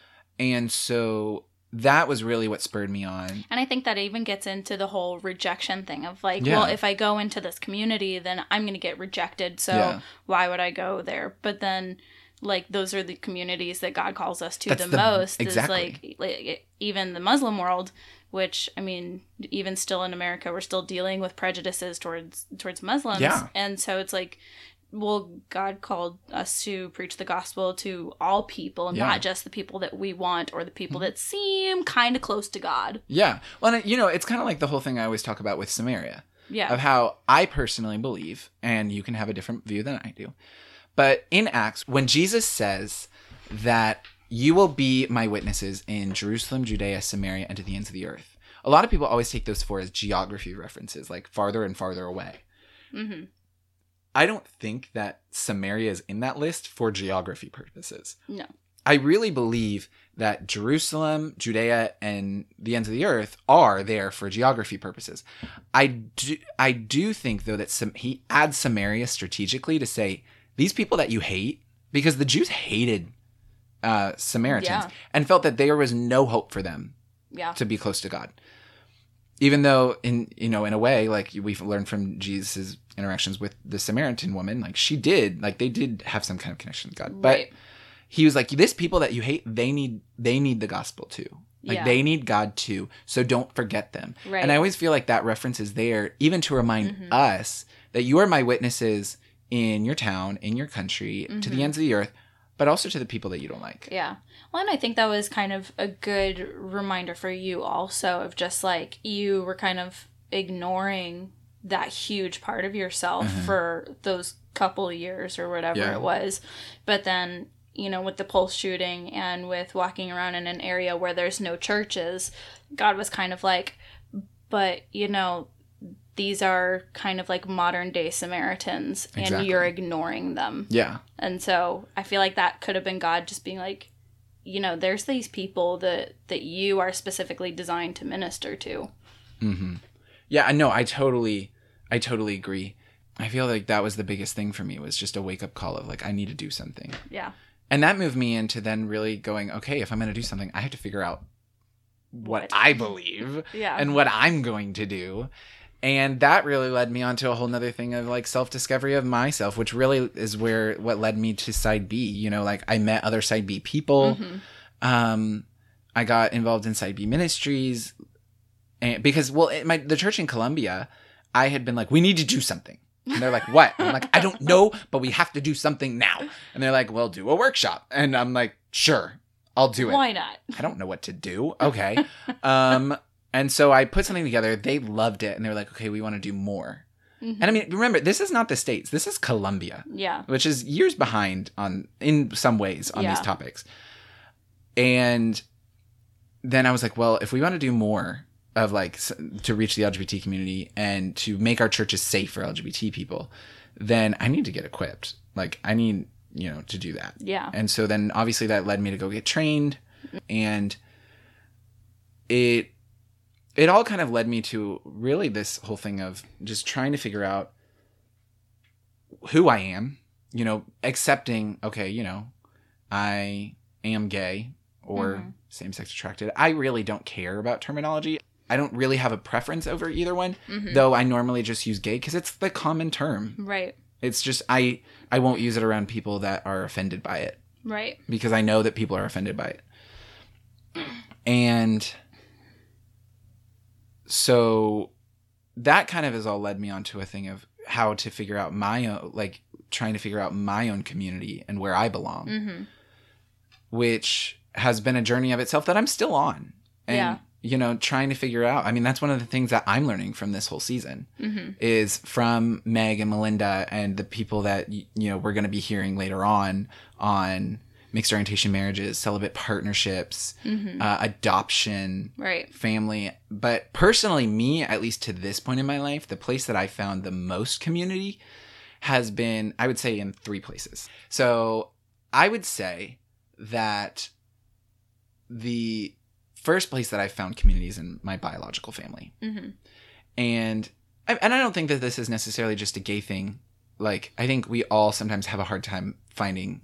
And so that was really what spurred me on. And I think that even gets into the whole rejection thing of like, yeah. Well, if I go into this community, then I'm going to get rejected. So yeah. Why would I go there? But then like, those are the communities that God calls us to the most. Exactly. Is like even the Muslim world, which I mean, even still in America, we're still dealing with prejudices towards Muslims. Yeah. And so it's like, well, God called us to preach the gospel to all people, and not just the people that we want or the people that seem kind of close to God. Yeah. Well, and, you know, it's kind of like the whole thing I always talk about with Samaria. Yeah. Of how I personally believe, and you can have a different view than I do. But in Acts, when Jesus says that you will be my witnesses in Jerusalem, Judea, Samaria, and to the ends of the earth, a lot of people always take those four as geography references, like farther and farther away. Mm-hmm. I don't think that Samaria is in that list for geography purposes. No. I really believe that Jerusalem, Judea, and the ends of the earth are there for geography purposes. I do think, though, that he adds Samaria strategically to say, these people that you hate, because the Jews hated Samaritans and felt that there was no hope for them to be close to God. Even though, in a way, like we've learned from Jesus' interactions with the Samaritan woman, like they did have some kind of connection with God. Right. But he was like, this people that you hate, they need the gospel too. Like they need God too. So don't forget them. Right. And I always feel like that reference is there even to remind us that you are my witnesses in your town, in your country, to the ends of the earth, but also to the people that you don't like. Yeah. Well, and I think that was kind of a good reminder for you also of just like you were kind of ignoring that huge part of yourself for those couple years or whatever it was. But then, you know, with the Pulse shooting and with walking around in an area where there's no churches, God was kind of like, but, you know, these are kind of like modern day Samaritans and you're ignoring them. Yeah. And so I feel like that could have been God just being like, you know, there's these people that you are specifically designed to minister to. Mm-hmm. Yeah, no, I totally agree. I feel like that was the biggest thing for me, was just a wake up call of like, I need to do something. Yeah. And that moved me into then really going, okay, if I'm going to do something, I have to figure out what I believe and what I'm going to do. And that really led me onto a whole nother thing of like self-discovery of myself, which really is what led me to Side B. You know, like I met other Side B people. Mm-hmm. I got involved in Side B ministries and because, well, the church in Columbia, I had been like, we need to do something. And they're like, what? And I'm like, I don't know, but we have to do something now. And they're like, well, do a workshop. And I'm like, sure, I'll do it. Why not? I don't know what to do. Okay. And so I put something together. They loved it. And they were like, okay, we want to do more. Mm-hmm. And I mean, remember, this is not the States. This is Columbia. Yeah. Which is years behind in some ways on these topics. And then I was like, well, if we want to do more of like to reach the LGBT community and to make our churches safe for LGBT people, then I need to get equipped. Like I need, you know, to do that. Yeah. And so then obviously that led me to go get trained. And it all kind of led me to really this whole thing of just trying to figure out who I am, you know, accepting, okay, you know, I am gay or same-sex attracted. I really don't care about terminology. I don't really have a preference over either one, though I normally just use gay because it's the common term. Right. It's just I won't use it around people that are offended by it. Right. Because I know that people are offended by it. And so that kind of has all led me onto a thing of how to figure out my own, like trying to figure out my own community and where I belong, which has been a journey of itself that I'm still on. And, you know, trying to figure out, I mean, that's one of the things that I'm learning from this whole season is from Meg and Melinda and the people that, you know, we're going to be hearing later on mixed orientation marriages, celibate partnerships, adoption, family. But personally, me, at least to this point in my life, the place that I found the most community has been, I would say, in three places. So I would say that the first place that I found community is in my biological family. And I don't think that this is necessarily just a gay thing. Like, I think we all sometimes have a hard time finding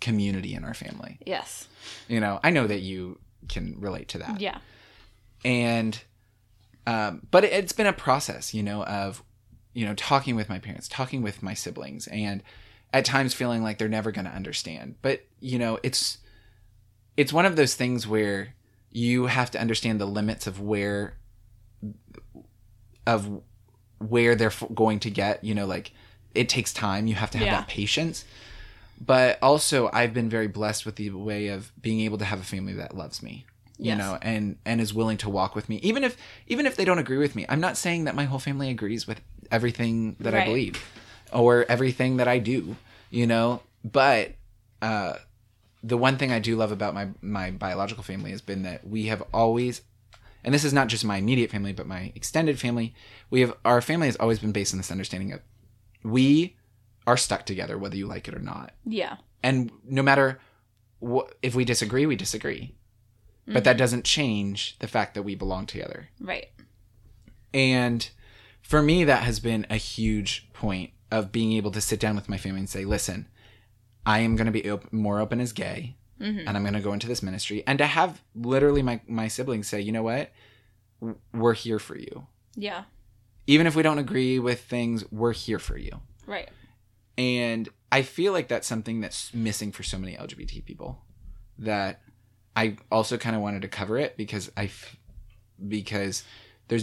community in our family. Yes. You know, I know that you can relate to that. Yeah. And, but it's been a process, you know, of, you know, talking with my parents, talking with my siblings, and at times feeling like they're never going to understand. But, you know, it's one of those things where you have to understand the limits of where they're going to get, you know, like, it takes time. You have to have that patience. But also, I've been very blessed with the way of being able to have a family that loves me, you know, and is willing to walk with me. Even if they don't agree with me, I'm not saying that my whole family agrees with everything that I believe or everything that I do, you know, but, the one thing I do love about my biological family has been that we have always, and this is not just my immediate family, but my extended family, our family has always been based on this understanding of we are stuck together, whether you like it or not. Yeah. And no matter what, if we disagree, we disagree. Mm-hmm. But that doesn't change the fact that we belong together. Right. And for me, that has been a huge point of being able to sit down with my family and say, listen, I am going to be more open as gay, and I'm going to go into this ministry. And to have literally my siblings say, you know what? We're here for you. Yeah. Even if we don't agree with things, we're here for you. Right. And I feel like that's something that's missing for so many LGBT people, that I also kind of wanted to cover it because there's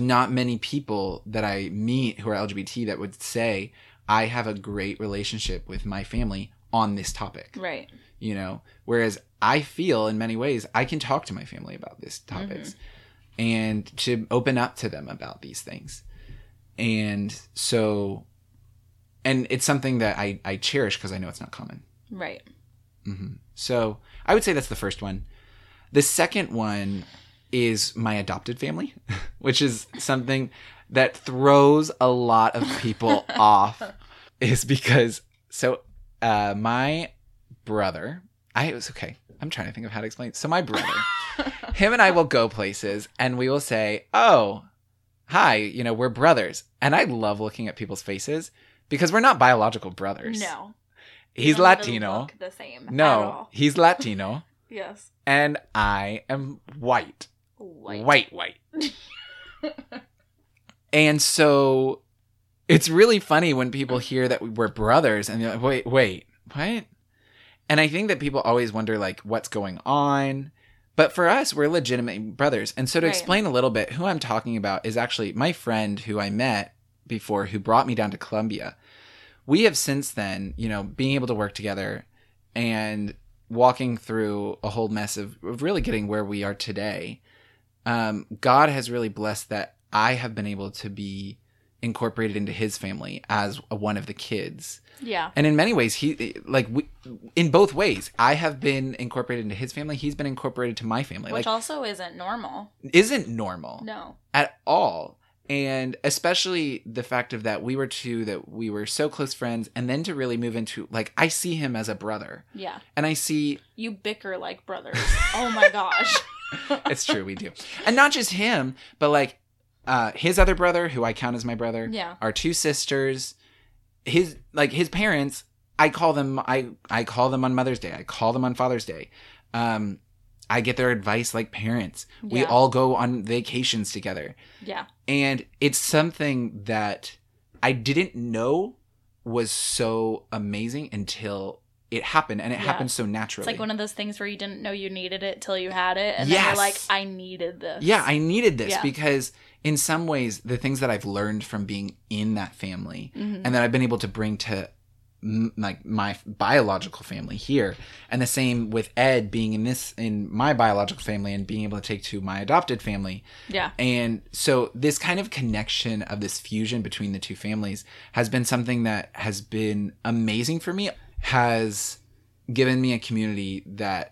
not many people that I meet who are LGBT that would say, I have a great relationship with my family on this topic. Right. You know, whereas I feel in many ways I can talk to my family about these topics and to open up to them about these things. And so, and it's something that I cherish because I know it's not common. Right. Mm-hmm. So I would say that's the first one. The second one is my adopted family, which is something that throws a lot of people off, is because my brother, I'm trying to think of how to explain it. So my brother, him and I will go places and we will say, oh, hi, you know, we're brothers. And I love looking at people's faces because we're not biological brothers. No. He's Latino. Look the same. No, at all. He's Latino. Yes. And I am white. White. And so it's really funny when people hear that we're brothers and they're like, wait, what? And I think that people always wonder, like, what's going on? But for us, we're legitimate brothers. And so to explain a little bit, who I'm talking about is actually my friend who I met before, who brought me down to Columbia. We have since then, you know, being able to work together and walking through a whole mess of really getting where we are today. God has really blessed that I have been able to be incorporated into his family as one of the kids. Yeah. And in many ways, in both ways, I have been incorporated into his family. He's been incorporated to my family. Which also isn't normal. Isn't normal. No. At all. And especially the fact of that we were so close friends, and then to really move into, like, I see him as a brother. Yeah. And I see... You bicker like brothers. Oh my gosh. It's true. We do. And not just him, but like, his other brother, who I count as my brother, our two sisters, his parents, I call them on Mother's Day. I call them on Father's Day. I get their advice like parents. Yeah. We all go on vacations together. Yeah. And it's something that I didn't know was so amazing until it happened, and it happened so naturally. It's like one of those things where you didn't know you needed it till you had it, and then you're like, I needed this. Yeah, I needed this because in some ways, the things that I've learned from being in that family and that I've been able to bring to my biological family here, and the same with Ed being in my biological family and being able to take to my adopted family. Yeah. And so this kind of connection of this fusion between the two families has been something that has been amazing for me, has given me a community that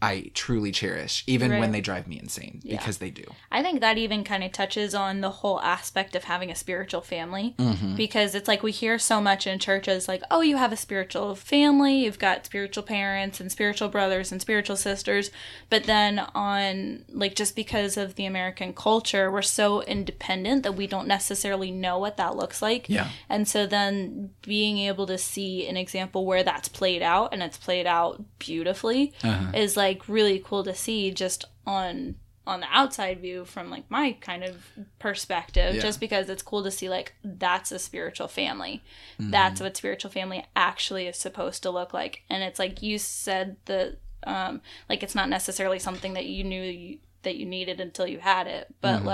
I truly cherish, even when they drive me insane, because they do. I think that even kind of touches on the whole aspect of having a spiritual family, because it's like we hear so much in churches, like, oh, you have a spiritual family, you've got spiritual parents and spiritual brothers and spiritual sisters, but then on, like, just because of the American culture, we're so independent that we don't necessarily know what that looks like. Yeah. And so then being able to see an example where that's played out, and it's played out beautifully, is like, really cool to see just on the outside view from, like, my kind of perspective, just because it's cool to see, like, that's a spiritual family. That's what spiritual family actually is supposed to look like. And it's like you said, the like, it's not necessarily something that you knew that you needed until you had it, but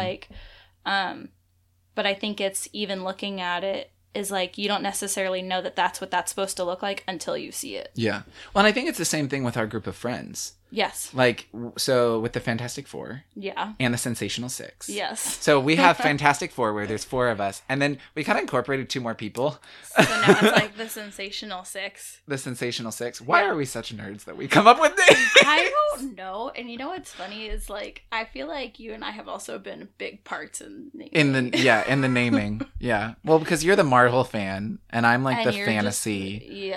I think it's even looking at it is like you don't necessarily know that that's what that's supposed to look like until you see it. Yeah. Well, and I think it's the same thing with our group of friends. Yes. Like, so with the Fantastic Four. Yeah. And the Sensational Six. Yes. So we have Fantastic Four where there's four of us. And then we kind of incorporated two more people. So now it's like the Sensational Six. The Sensational Six. Why are we such nerds that we come up with names? I don't know. And you know what's funny is like, I feel like you and I have also been big parts in naming. In the naming. Yeah. Well, because you're the Marvel fan and I'm like the fantasy.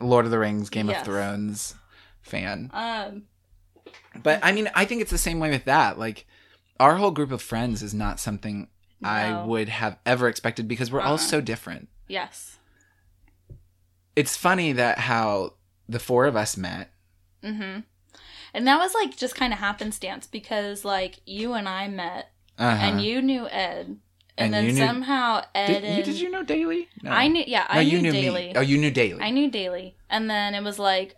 Lord of the Rings, Game of Thrones fan. But I mean, I think it's the same way with that. Like, our whole group of friends is not something I would have ever expected because we're all so different. Yes. It's funny that how the four of us met. Mm-hmm. And that was like just kind of happenstance because like you and I met and you knew Ed. And then somehow Ed and... Did you know Daly? No. I knew Daly. Me. Oh, you knew Daly. I knew Daly. And then it was like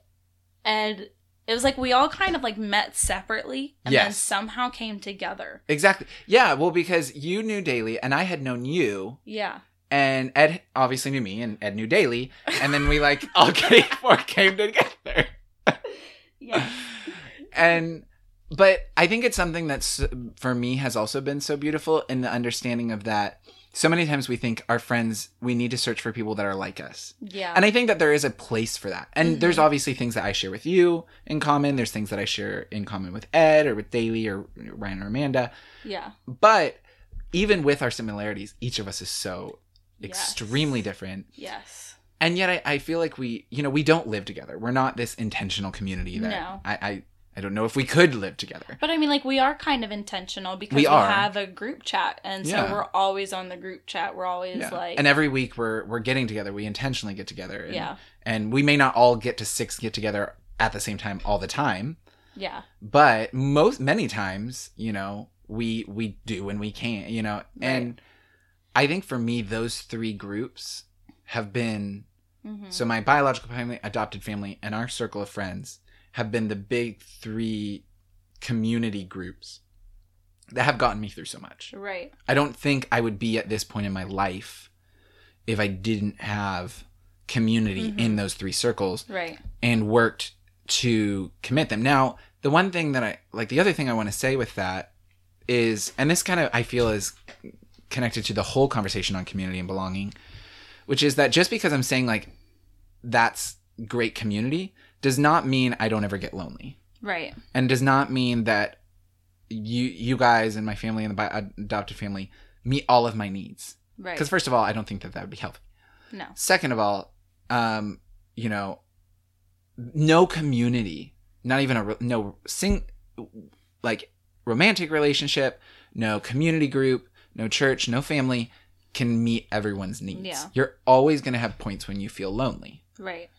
Ed... It was like we all kind of like met separately and then somehow came together. Exactly. Yeah. Well, because you knew Daly and I had known you. Yeah. And Ed obviously knew me and Ed knew Daly. And then we like all came together. Yeah. But I think it's something that's for me has also been so beautiful in the understanding of that. So many times we think our friends, we need to search for people that are like us. Yeah. And I think that there is a place for that. And there's obviously things that I share with you in common. There's things that I share in common with Ed or with Daly or Ryan or Amanda. Yeah. But even with our similarities, each of us is so extremely different. Yes. And yet I feel like we don't live together. We're not this intentional community that I don't know if we could live together. But I mean, like, we are kind of intentional because we have a group chat. And so we're always on the group chat. We're always like... And every week we're getting together. We intentionally get together. And, and we may not all get together at the same time all the time. Yeah. But many times, you know, we do when we can, you know. Right. And I think for me, those three groups have been... Mm-hmm. So my biological family, adopted family, and our circle of friends... have been the big three community groups that have gotten me through so much. Right. I don't think I would be at this point in my life if I didn't have community in those three circles. Right. And worked to commit them. Now, the other thing I want to say with that is, and this kind of I feel is connected to the whole conversation on community and belonging, which is that just because I'm saying like that's great community does not mean I don't ever get lonely. Right. And does not mean that you guys and my family and the adopted family meet all of my needs. Right. Because first of all, I don't think that would be healthy. No. Second of all, you know, no community, not even like romantic relationship, no community group, no church, no family can meet everyone's needs. Yeah. You're always going to have points when you feel lonely. Right.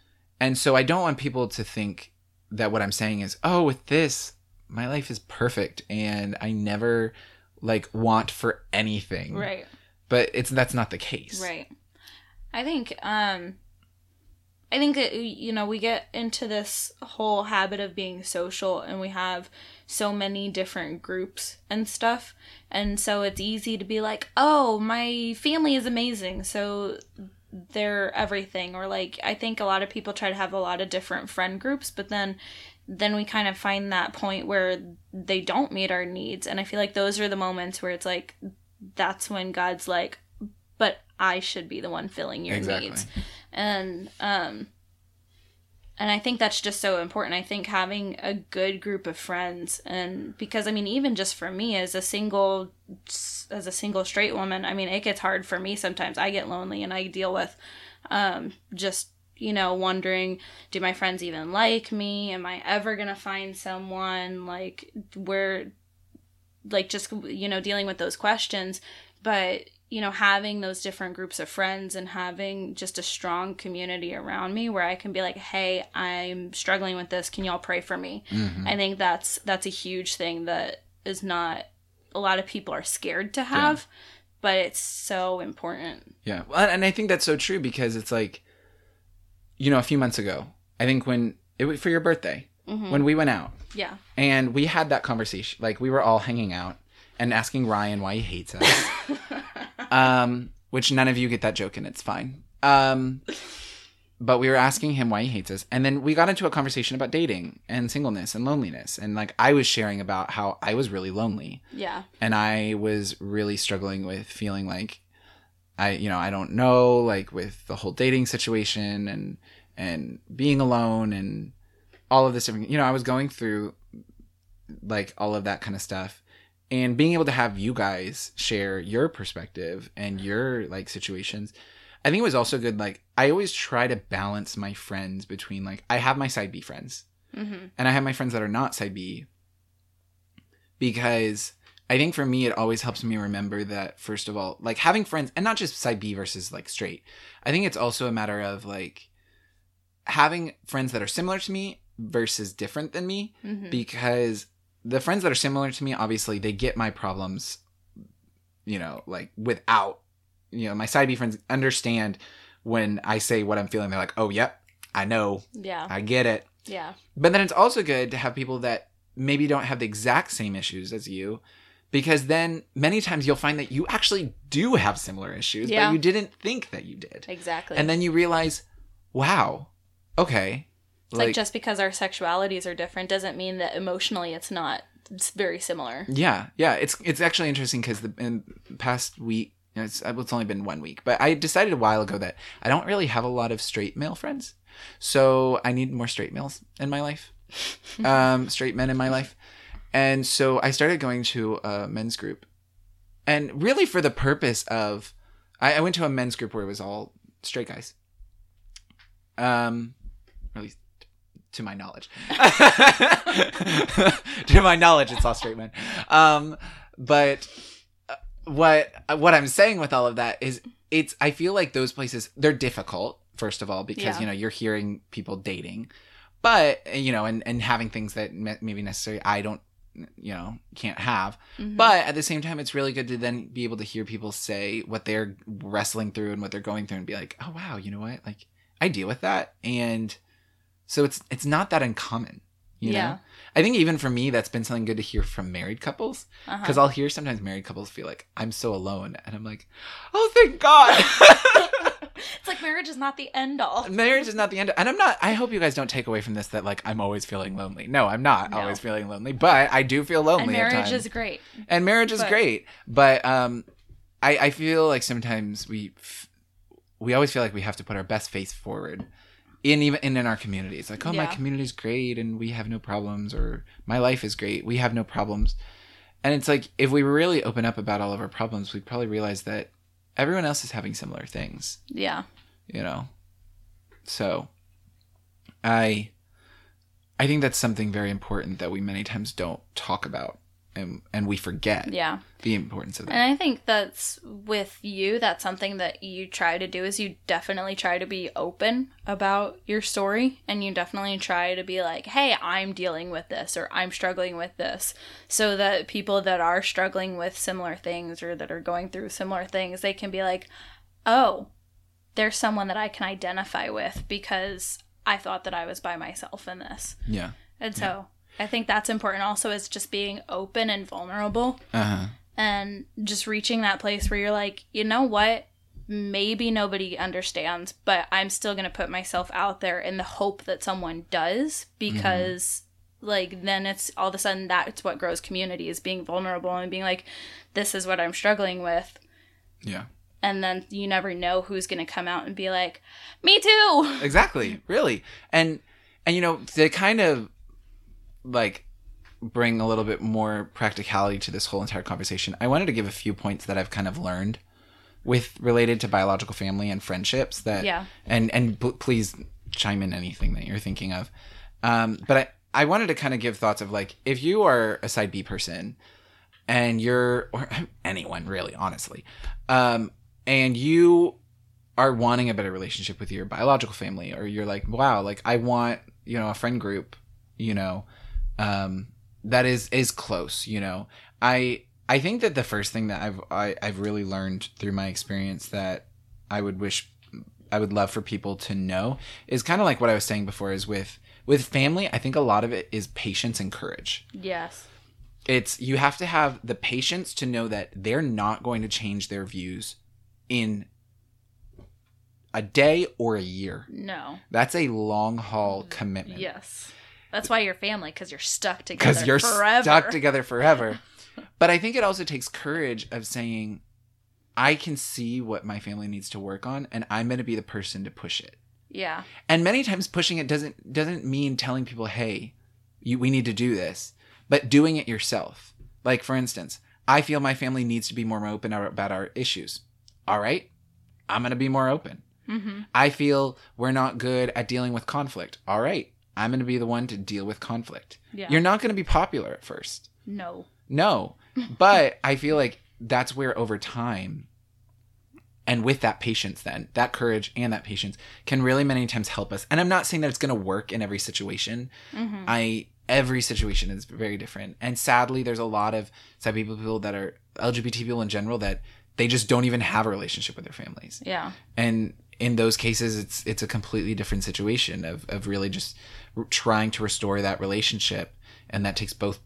And so I don't want people to think that what I'm saying is, oh, with this, my life is perfect and I never like want for anything. Right. But that's not the case. Right. I think that, you know, we get into this whole habit of being social and we have so many different groups and stuff. And so it's easy to be like, oh, my family is amazing. So they're everything. Or like I think a lot of people try to have a lot of different friend groups, but then we kind of find that point where they don't meet our needs. And I feel like those are the moments where it's like that's when God's like, but I should be the one filling your needs. And I think that's just so important. I think having a good group of friends, and because I mean, even just for me as a single straight woman, I mean, it gets hard for me sometimes. I get lonely and I deal with just, you know, wondering, do my friends even like me? Am I ever going to find someone? Like, just, you know, dealing with those questions. But, you know, having those different groups of friends and having just a strong community around me where I can be like, hey, I'm struggling with this. Can y'all pray for me? Mm-hmm. I think that's a huge thing that is not a lot of people are scared to have, but it's so important. Yeah. Well, and I think that's so true because it's like, you know, a few months ago, I think when it was for your birthday, when we went out and we had that conversation, like we were all hanging out and asking Ryan why he hates us. which none of you get that joke and it's fine. But we were asking him why he hates us. And then we got into a conversation about dating and singleness and loneliness. And like I was sharing about how I was really lonely. Yeah. And I was really struggling with feeling like I don't know, like with the whole dating situation and being alone and all of this different, I was going through like all of that kind of stuff. And being able to have you guys share your perspective and your like situations, I think it was also good. Like I always try to balance my friends between like I have my side B friends mm-hmm. and I have my friends that are not side B, because I think for me it always helps me remember that first of all, like having friends and not just side B versus like straight. I think it's also a matter of like having friends that are similar to me versus different than me mm-hmm. because the friends that are similar to me, obviously they get my problems, like without. My side B friends understand when I say what I'm feeling. They're like, oh, yep, I know. Yeah. I get it. Yeah. But then it's also good to have people that maybe don't have the exact same issues as you, because then many times you'll find that you actually do have similar issues, yeah. but you didn't think that you did. Exactly. And then you realize, wow, okay. Like just because our sexualities are different doesn't mean that emotionally it's not. It's very similar. Yeah. Yeah. It's actually interesting because in the past week, it's only been 1 week, but I decided a while ago that I don't really have a lot of straight male friends, so I need more straight males in my life, straight men in my life. And so I started going to a men's group, and really for the purpose of I went to a men's group where it was all straight guys, at least to my knowledge. To my knowledge, it's all straight men. But what I'm saying with all of that is I feel like those places, they're difficult, first of all, because, you're hearing people dating, but, and having things that maybe necessarily I don't, can't have. Mm-hmm. But at the same time, it's really good to then be able to hear people say what they're wrestling through and what they're going through and be like, oh, wow, you know what? Like I deal with that. And so it's not that uncommon. You know? I think even for me, that's been something good to hear from married couples, because I'll hear sometimes married couples feel like I'm so alone, and I'm like, oh, thank God. It's like marriage is not the end all. And I'm not, I hope you guys don't take away from this that like I'm always feeling lonely. No, I'm not always feeling lonely, but I do feel lonely. And marriage is great. But I feel like sometimes we always feel like we have to put our best face forward. In our community, it's like, oh, my community's great and we have no problems, or my life is great, we have no problems. And it's like, if we really open up about all of our problems, we'd probably realize that everyone else is having similar things. Yeah. So I think that's something very important that we many times don't talk about, and we forget the importance of that. And I think that's with you, that's something that you try to do, is you definitely try to be open about your story, and you definitely try to be like, hey, I'm dealing with this, or I'm struggling with this, so that people that are struggling with similar things or that are going through similar things, they can be like, oh, there's someone that I can identify with, because I thought that I was by myself in this. Yeah. And so... Yeah. I think that's important also, is just being open and vulnerable and just reaching that place where you're like, you know what, maybe nobody understands, but I'm still going to put myself out there in the hope that someone does, because like then it's all of a sudden that's what grows community, is being vulnerable and being like, this is what I'm struggling with. Yeah. And then you never know who's going to come out and be like, me too. Exactly. Really. And they kind of, like, bring a little bit more practicality to this whole entire conversation. I wanted to give a few points that I've kind of learned related to biological family and friendships that, and please chime in anything that you're thinking of. But I wanted to kind of give thoughts of like, if you are a side B person and or anyone really, honestly, and you are wanting a better relationship with your biological family, or you're like, wow, like I want, a friend group, that is close, I think that the first thing that I've really learned through my experience that I would love for people to know is kind of like what I was saying before, is with family, I think a lot of it is patience and courage. Yes. You have to have the patience to know that they're not going to change their views in a day or a year. No. That's a long haul commitment. Yes. That's why you're family, because you're stuck together forever. Because you're stuck together forever. But I think it also takes courage of saying, I can see what my family needs to work on, and I'm going to be the person to push it. Yeah. And many times pushing it doesn't mean telling people, hey, we need to do this, but doing it yourself. Like, for instance, I feel my family needs to be more open about our issues. All right, I'm going to be more open. Mm-hmm. I feel we're not good at dealing with conflict. All right, I'm going to be the one to deal with conflict. Yeah. You're not going to be popular at first. No. But I feel like that's where over time, and with that patience then, that courage and that patience can really many times help us. And I'm not saying that it's going to work in every situation. Mm-hmm. Every situation is very different. And sadly, there's a lot of side people that are LGBT people in general that they just don't even have a relationship with their families. Yeah. And in those cases, it's a completely different situation of really just trying to restore that relationship. And that takes both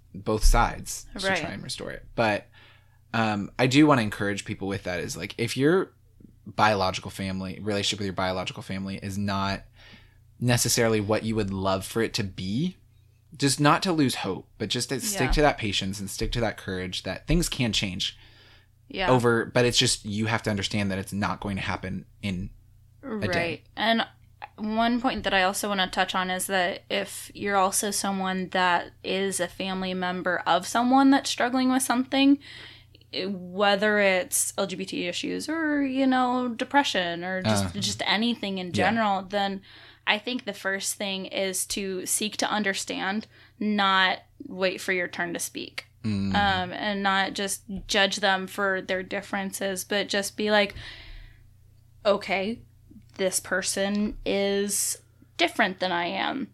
sides to try and restore it. But I do want to encourage people with that is like, if your biological family, relationship with your biological family is not necessarily what you would love for it to be, just not to lose hope, but just to stick to that patience and stick to that courage that things can change over. But it's just, you have to understand that it's not going to happen in a day. And one point that I also want to touch on is that if you're also someone that is a family member of someone that's struggling with something, whether it's LGBT issues or, depression or just anything in general, then I think the first thing is to seek to understand, not wait for your turn to speak. Mm. And not just judge them for their differences, but just be like, okay, this person is different than I am.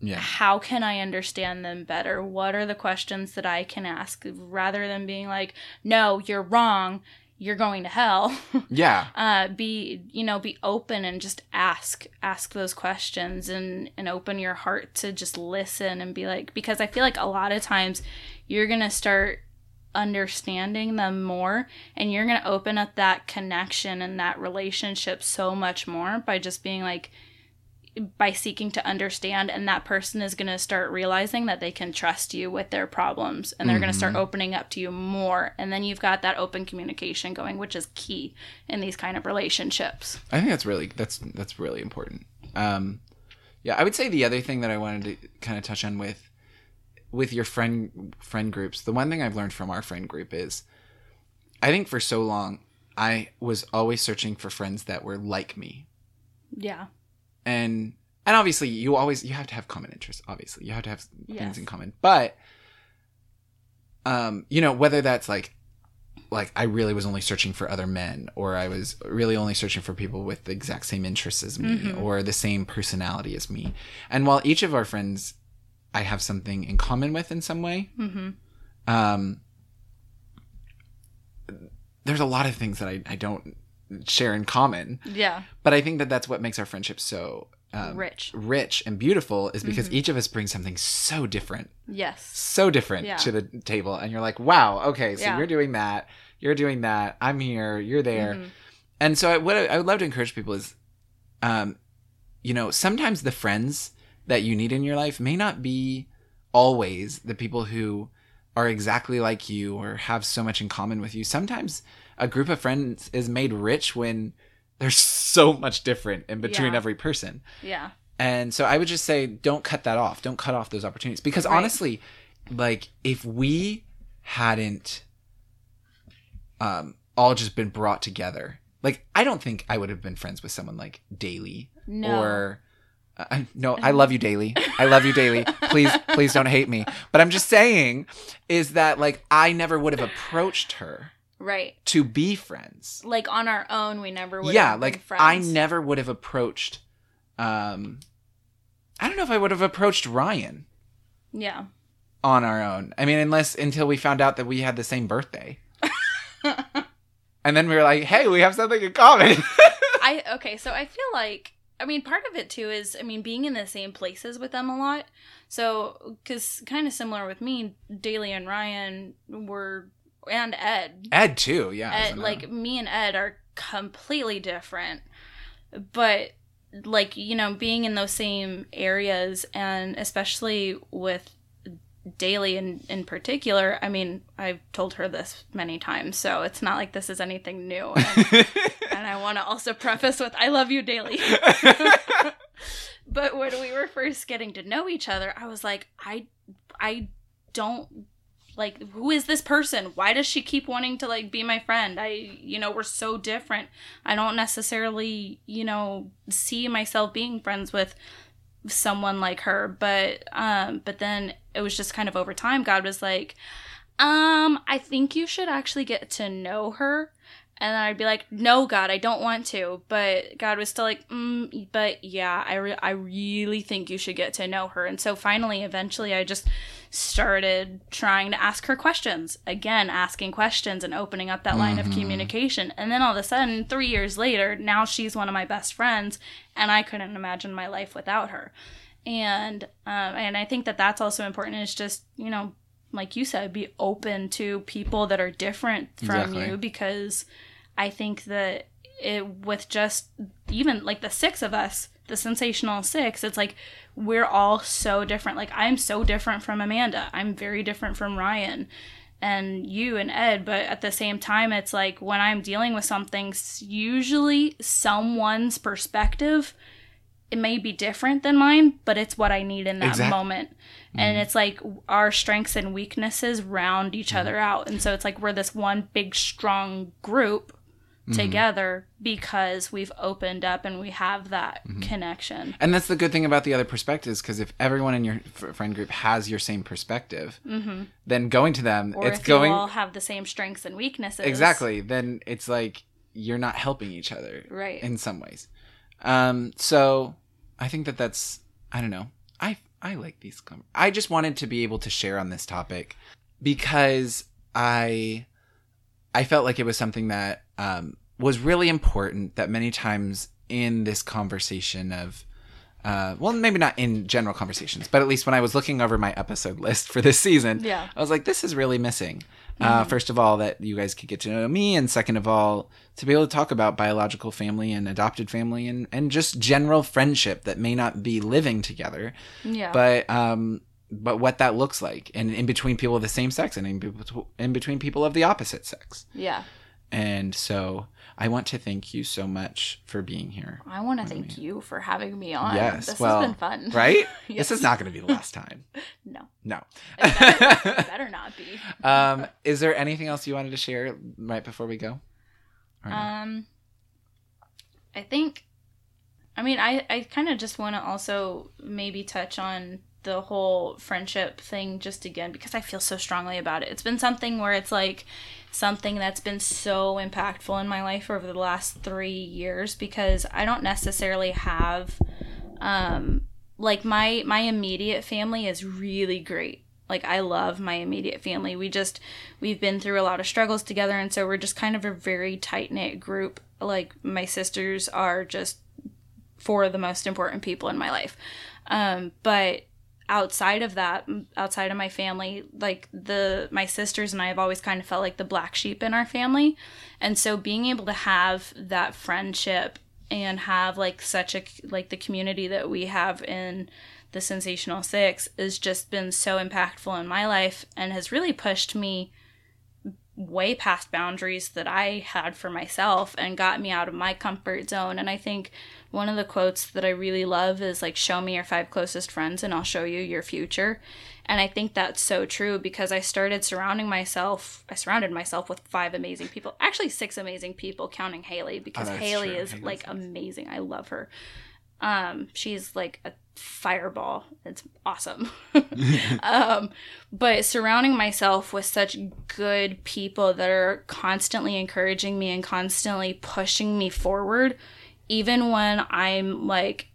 Yeah. How can I understand them better? What are the questions that I can ask rather than being like, no, you're wrong. You're going to hell. Yeah. Be open and just ask those questions and open your heart to just listen and be like, because I feel like a lot of times you're going to start understanding them more and you're going to open up that connection and that relationship so much more by just being like, by seeking to understand, and that person is going to start realizing that they can trust you with their problems and they're going to start opening up to you more. And then you've got that open communication going, which is key in these kind of relationships. I think that's really important. I would say the other thing that I wanted to kind of touch on with your friend groups, the one thing I've learned from our friend group is I think for so long I was always searching for friends that were like me. Yeah. And obviously you have to have common interests, obviously. You have to have things in common. But whether that's like I really was only searching for other men, or I was really only searching for people with the exact same interests as me or the same personality as me. And while each of our friends I have something in common with in some way, there's a lot of things that I don't share in common. Yeah. But I think that that's what makes our friendship so rich and beautiful, is because each of us brings something so different. Yes. So different to the table. And you're like, wow, okay, so you're doing that. You're doing that. I'm here. You're there. Mm-hmm. And so what I would love to encourage people is, sometimes the friends that you need in your life may not be always the people who are exactly like you or have so much in common with you. Sometimes a group of friends is made rich when there's so much different in between every person. Yeah. And so I would just say, don't cut that off. Don't cut off those opportunities. Because honestly, like, if we hadn't all just been brought together, like, I don't think I would have been friends with someone like Daly or... I love you, Daly. I love you, Daly. Please don't hate me. But I'm just saying is that, like, I never would have approached her to be friends. Like, on our own, we never would have been friends. Yeah, like, I never would have approached, I don't know if I would have approached Ryan. Yeah. On our own. I mean, until we found out that we had the same birthday. And then we were like, hey, we have something in common. So I feel like, I mean, part of it, too, is, I mean, being in the same places with them a lot. So, because kind of similar with me, Daly and Ryan and Ed. Ed, too, yeah. Ed, me and Ed are completely different, but like, you know, being in those same areas, and especially with Daily in particular, I mean, I've told her this many times, so it's not like this is anything new. And, and I want to also preface with, I love you, Daily. But when we were first getting to know each other, I was like, I don't, like, who is this person? Why does she keep wanting to, like, be my friend? We're so different. I don't necessarily, see myself being friends with someone like her, but then it was just kind of over time, God was like, I think you should actually get to know her. And then I'd be like, no, God, I don't want to. But God was still like, but yeah, I really think you should get to know her. And so finally, eventually, I just started trying to ask her questions. Again, asking questions and opening up that line of communication. And then all of a sudden, 3 years later, now she's one of my best friends. And I couldn't imagine my life without her. And I think that that's also important. It's just, like you said, be open to people that are different from you, because I think that with just even like the six of us, the Sensational Six, it's like we're all so different. Like, I'm so different from Amanda. I'm very different from Ryan and you and Ed. But at the same time, it's like when I'm dealing with something, usually someone's perspective, it may be different than mine, but it's what I need in that moment. And it's like our strengths and weaknesses round each other out. And so it's like we're this one big, strong group together because we've opened up and we have that connection. And that's the good thing about the other perspectives, because if everyone in your friend group has your same perspective, then going to them, or it's going... Or if you all have the same strengths and weaknesses. Exactly. Then it's like you're not helping each other in some ways. So I think that that's, I don't know. I like these. I just wanted to be able to share on this topic because I felt like it was something that was really important, that many times in this conversation of, well, maybe not in general conversations, but at least when I was looking over my episode list for this season, I was like, this is really missing. First of all, that you guys could get to know me. And second of all, to be able to talk about biological family and adopted family and just general friendship that may not be living together. But what that looks like. And in between people of the same sex and in between people of the opposite sex. Yeah. And so I want to thank you so much for being here. I want to thank you for having me on. Yes. This has been fun. Right? Yes. This is not going to be the last time. No. It better not be. Is there anything else you wanted to share right before we go? Or no? I kind of just want to also maybe touch on the whole friendship thing just again, because I feel so strongly about it. It's been something where it's like something that's been so impactful in my life over the last 3 years, because I don't necessarily have my immediate family is really great. Like, I love my immediate family. We've been through a lot of struggles together, and so we're just kind of a very tight-knit group. Like, my sisters are just four of the most important people in my life. But outside of that, outside of my family, like my sisters and I have always kind of felt like the black sheep in our family. And so being able to have that friendship and have like such a, like the community that we have in the Sensational Six has just been so impactful in my life and has really pushed me way past boundaries that I had for myself and got me out of my comfort zone. And I think one of the quotes that I really love is like, show me your five closest friends and I'll show you your future. And I think that's so true, because I started surrounded myself with five amazing people, actually six amazing people counting Haley, because Haley is like amazing. I love her. She's like a fireball. It's awesome. But surrounding myself with such good people that are constantly encouraging me and constantly pushing me forward, even when I'm like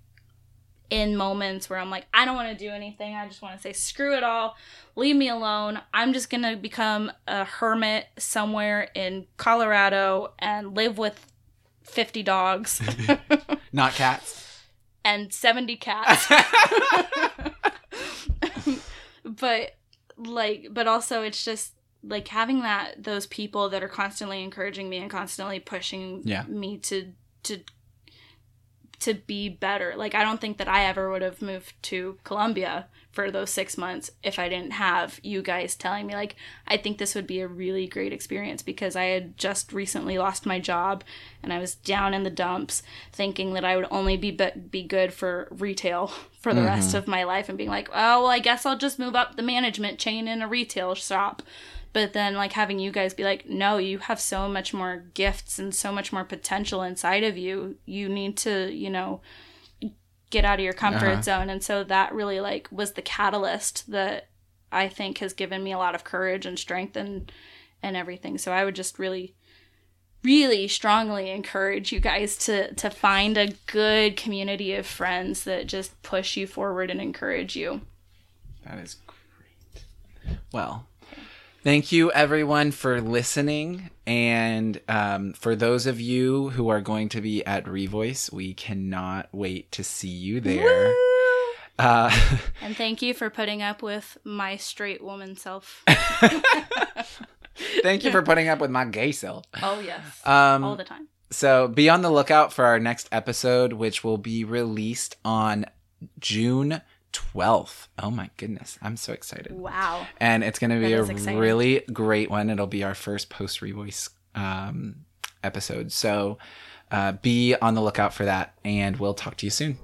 in moments where I'm like, I don't want to do anything. I just want to say, screw it all. Leave me alone. I'm just going to become a hermit somewhere in Colorado and live with 50 dogs. Not cats. And 70 cats. But also it's just like having that, those people that are constantly encouraging me and constantly pushing me to be better. Like, I don't think that I ever would have moved to Columbia for those 6 months if I didn't have you guys telling me, like, I think this would be a really great experience, because I had just recently lost my job and I was down in the dumps thinking that I would only be good for retail for the rest of my life and being like, oh, well, I guess I'll just move up the management chain in a retail shop. But then, like, having you guys be like, no, you have so much more gifts and so much more potential inside of you. You need to, you know, get out of your comfort zone. And so that really, like, was the catalyst that I think has given me a lot of courage and strength and everything. So I would just really, really strongly encourage you guys to find a good community of friends that just push you forward and encourage you. That is great. Well, thank you, everyone, for listening. And for those of you who are going to be at Revoice, we cannot wait to see you there. Woo! And thank you for putting up with my straight woman self. Thank you for putting up with my gay self. Oh, yes. All the time. So be on the lookout for our next episode, which will be released on June 12th. Oh my goodness, I'm so excited. Wow. And it's going to be a really great one. It'll be our first post Revoice episode. So be on the lookout for that, and we'll talk to you soon.